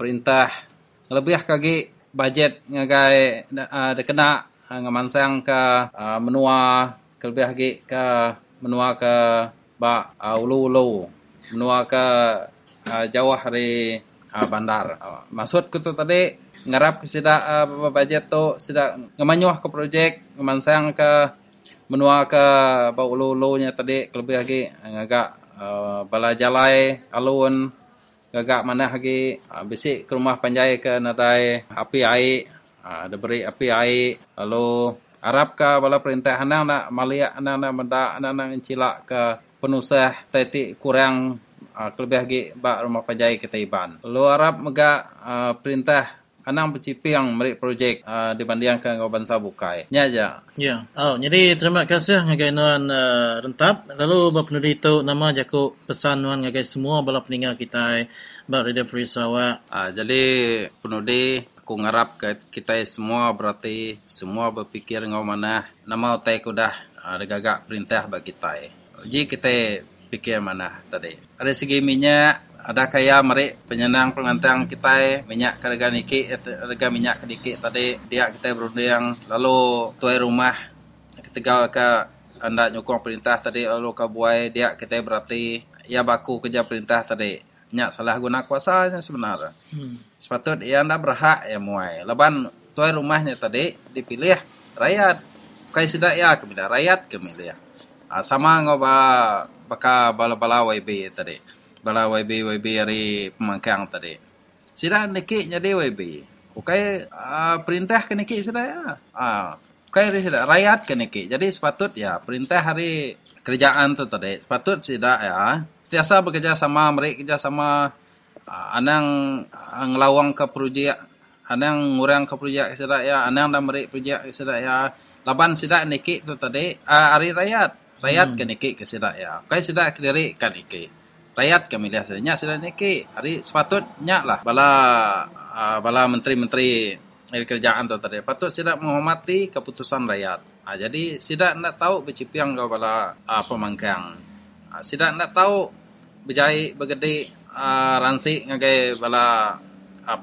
perintah lebih kagi bajet ngagai dekena ngamansang ke menua kelebih lagi ke menua ke ba ulu-ulu menua ke jauh dari bandar. Maksud ku tu tadi ngarap ke sida bajet tu sida ngamanyuh ke projek ngamansang ke menua ke ba ulu-ulunya tadi kelebih lagi ngagak bala jalai alun gagak manah lagi bisik ke rumah panjai ke nadai api air diberi api air lalu arab ke bala perintah anak nak maliak anak nak mendak anak nak cilak ke penusah titik kurang kelebih lagi bak rumah panjai kita iban. Lalu Arab megak perintah anang pecipiang merik projek dibandingkan bangsa bukai. Nya aja. Ya. Oh, jadi terima kasih ngagai nuan Rentap. Lalu bab penudi itu nama Jakub pesan nuan ngagai semua bala pendengar kita bab Radio Free Sarawak. Jadi penudi aku ngarap kita semua berarti semua berfikir ngau mana nama utai ku dah gagak perintah bak kita. Jadi kita fikir mana tadi. Ada segi minyak, ada kaya merik penyenang pengantang kita minyak harga nikik, harga minyak kedikit tadi. Dia kita berundang lalu tuai rumah ketegal ke anda nyokong perintah tadi lalu ke buai dia kita berarti ia baku kerja perintah tadi. Nyak salah guna kuasanya sebenarnya. Sepatut ia anda berhak ya muai. Leban tuai rumahnya tadi dipilih rakyat. Bukan sedak ia kemilih, rakyat kemilih. Sama ngoba baka bala-bala YB tadi. Bala YB dari pemangkang tadi. Sida nikik jadi YB. Bukai perintah ke nikik sida ya. Bukai sida rakyat ke nikik. Jadi sepatut ya perintah hari kerjaan tu tadi. Sepatut sida ya. Setiasa bekerja sama, mereka kerja sama anang ngelawang ke projek, anang ngurang ke projek sida ya, anang dah mereka projek sida ya. Laban sida nikik tu tadi hari rakyat. Rakyat ke nikik ke sida ya. Bukan sida kediri kan nikik. Rakyat ke milih sida. Sida nikik. Hari sepatutnya lah. Bala menteri-menteri kerjaan tu tadi. Patut sida menghormati keputusan rakyat. Jadi sida nak tahu bercipiang ke bala pemangkang. Sida nak tahu berjai bergede ransik ngagai bala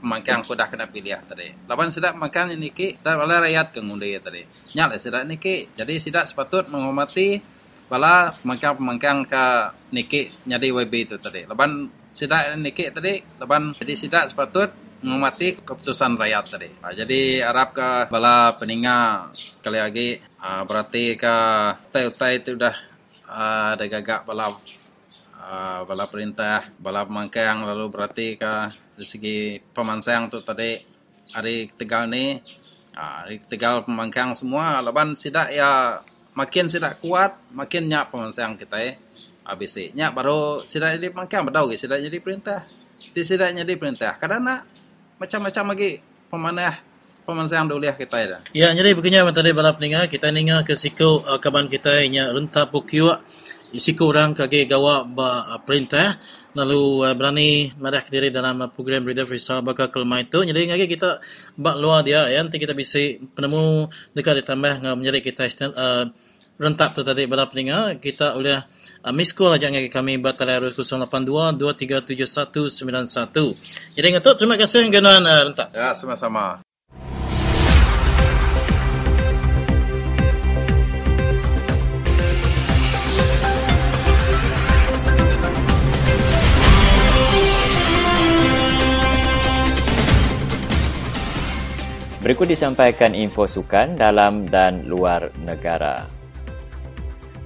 pemangkang ku dah kena pilih tadi. Laban sida pemangkang nikik. Dan bala rakyat ke ngundi tadi. Nyaklah sida nikik. Jadi sida sepatut menghormati bala pemangkang-pemangkang ke nikik nyadi YB itu tadi. Leban sidak nikik tadi, leban jadi sidak sepatut menghormati keputusan rakyat tadi. Jadi harap ke bala peninga kali lagi berarti ke utai-utai itu dah ada gagak bala perintah, bala pemangkang lalu berarti ke dari segi pemansang itu tadi hari tegal ni, hari tegal pemangkang semua leban sidak ya. Makin sidak kuat, makin nyak pemansang kita ABC. Nyak baru sidak jadi pemangkang, badau ke sidak jadi perintah. Di sidak jadi perintah. Kadang nak macam-macam lagi pemanah pemansang doliah kita dah. Ya, jadi begini tadi bala peninga kita ninga ke siku kaban kita nya Rentap Pukiwa. Siku orang kage gawa perintah. Lalu berani merah diri dalam program Radio Free Sarawak bakal kelma itu. Jadi ngaji kita bak luar dia ya. Nanti kita bisa penemu dekat ditambah menjadi kita Rentap tu tadi pada pendengar. Kita oleh miss call aja ngaji kami batala 082-237191. Jadi ngatuk terima kasih dengan Rentap. Ya sama-sama. Berikut disampaikan info sukan dalam dan luar negara.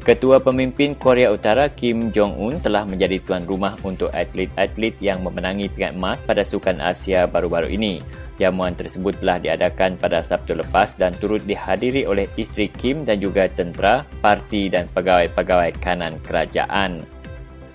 Ketua pemimpin Korea Utara Kim Jong-un telah menjadi tuan rumah untuk atlet-atlet yang memenangi pingat emas pada Sukan Asia baru-baru ini. Jamuan tersebut telah diadakan pada Sabtu lepas dan turut dihadiri oleh isteri Kim dan juga tentera, parti dan pegawai-pegawai kanan kerajaan.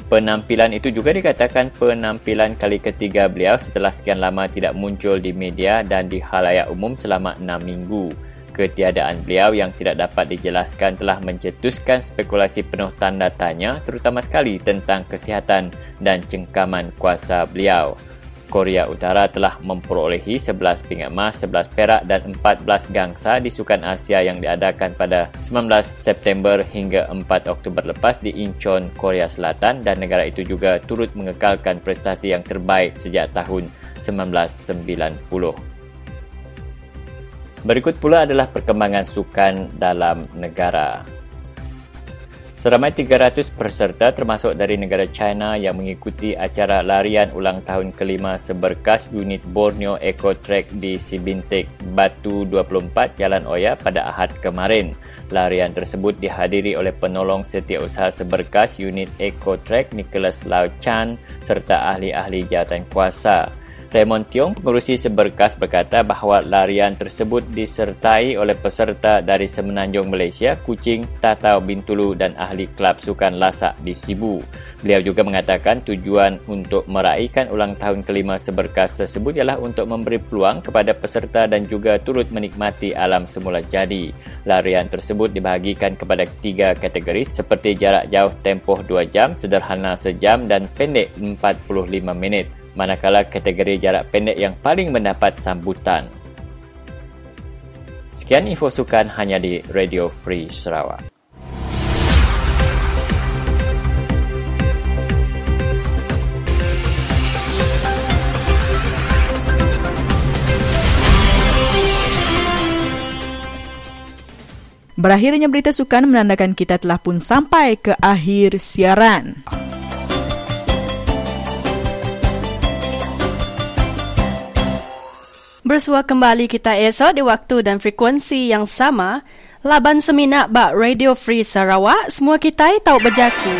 Penampilan itu juga dikatakan penampilan kali ketiga beliau setelah sekian lama tidak muncul di media dan di khalayak umum selama 6 minggu. Ketiadaan beliau yang tidak dapat dijelaskan telah mencetuskan spekulasi penuh tanda tanya terutama sekali tentang kesihatan dan cengkaman kuasa beliau. Korea Utara telah memperolehi 11 pingat emas, 11 perak dan 14 gangsa di Sukan Asia yang diadakan pada 19 September hingga 4 Oktober lepas di Incheon, Korea Selatan dan negara itu juga turut mengekalkan prestasi yang terbaik sejak tahun 1990. Berikut pula adalah perkembangan sukan dalam negara. Seramai 300 peserta termasuk dari negara China yang mengikuti acara larian ulang tahun kelima seberkas unit Borneo Eco Track di Sibintik, Batu 24, Jalan Oya pada Ahad kemarin. Larian tersebut dihadiri oleh penolong setiausaha seberkas unit Eco Track Nicholas Lau Chan serta ahli-ahli jawatan kuasa. Raymond Tiong, pengurusi seberkas berkata bahawa larian tersebut disertai oleh peserta dari Semenanjung Malaysia, Kuching, Tatau, Bintulu dan ahli klub sukan lasak di Sibu. Beliau juga mengatakan tujuan untuk meraihkan ulang tahun kelima seberkas tersebut ialah untuk memberi peluang kepada peserta dan juga turut menikmati alam semula jadi. Larian tersebut dibahagikan kepada 3 kategori seperti jarak jauh tempoh 2 jam, sederhana sejam dan pendek 45 minit. Manakala kategori jarak pendek yang paling mendapat sambutan. Sekian info sukan hanya di Radio Free Sarawak. Berakhirnya berita sukan menandakan kita telah pun sampai ke akhir siaran. Bersua kembali kita esok di waktu dan frekuensi yang sama. Laban semina bak Radio Free Sarawak, semua kita tahu berjaku.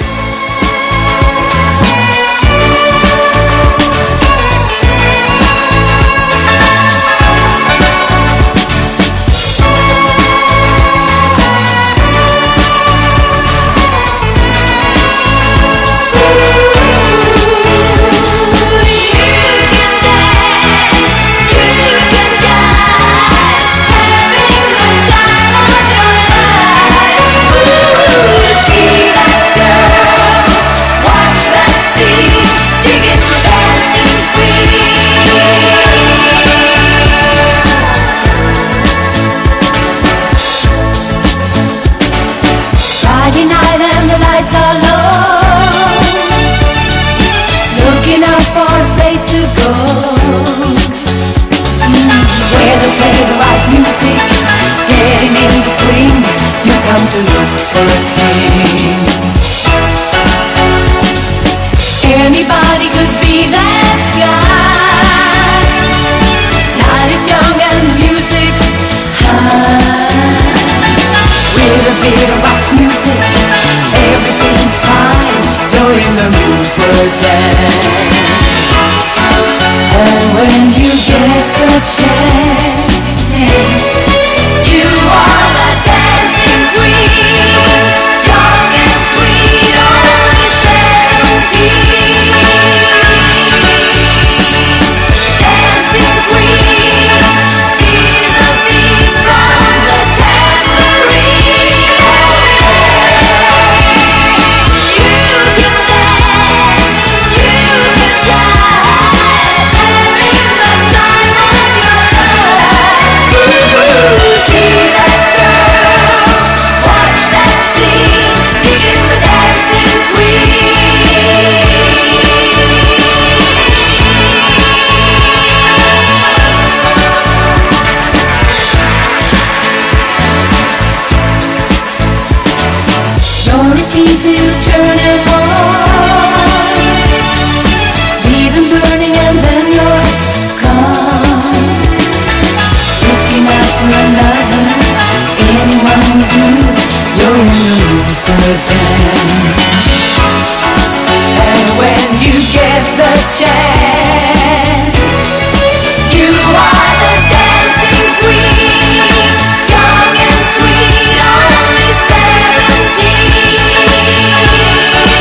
the chair.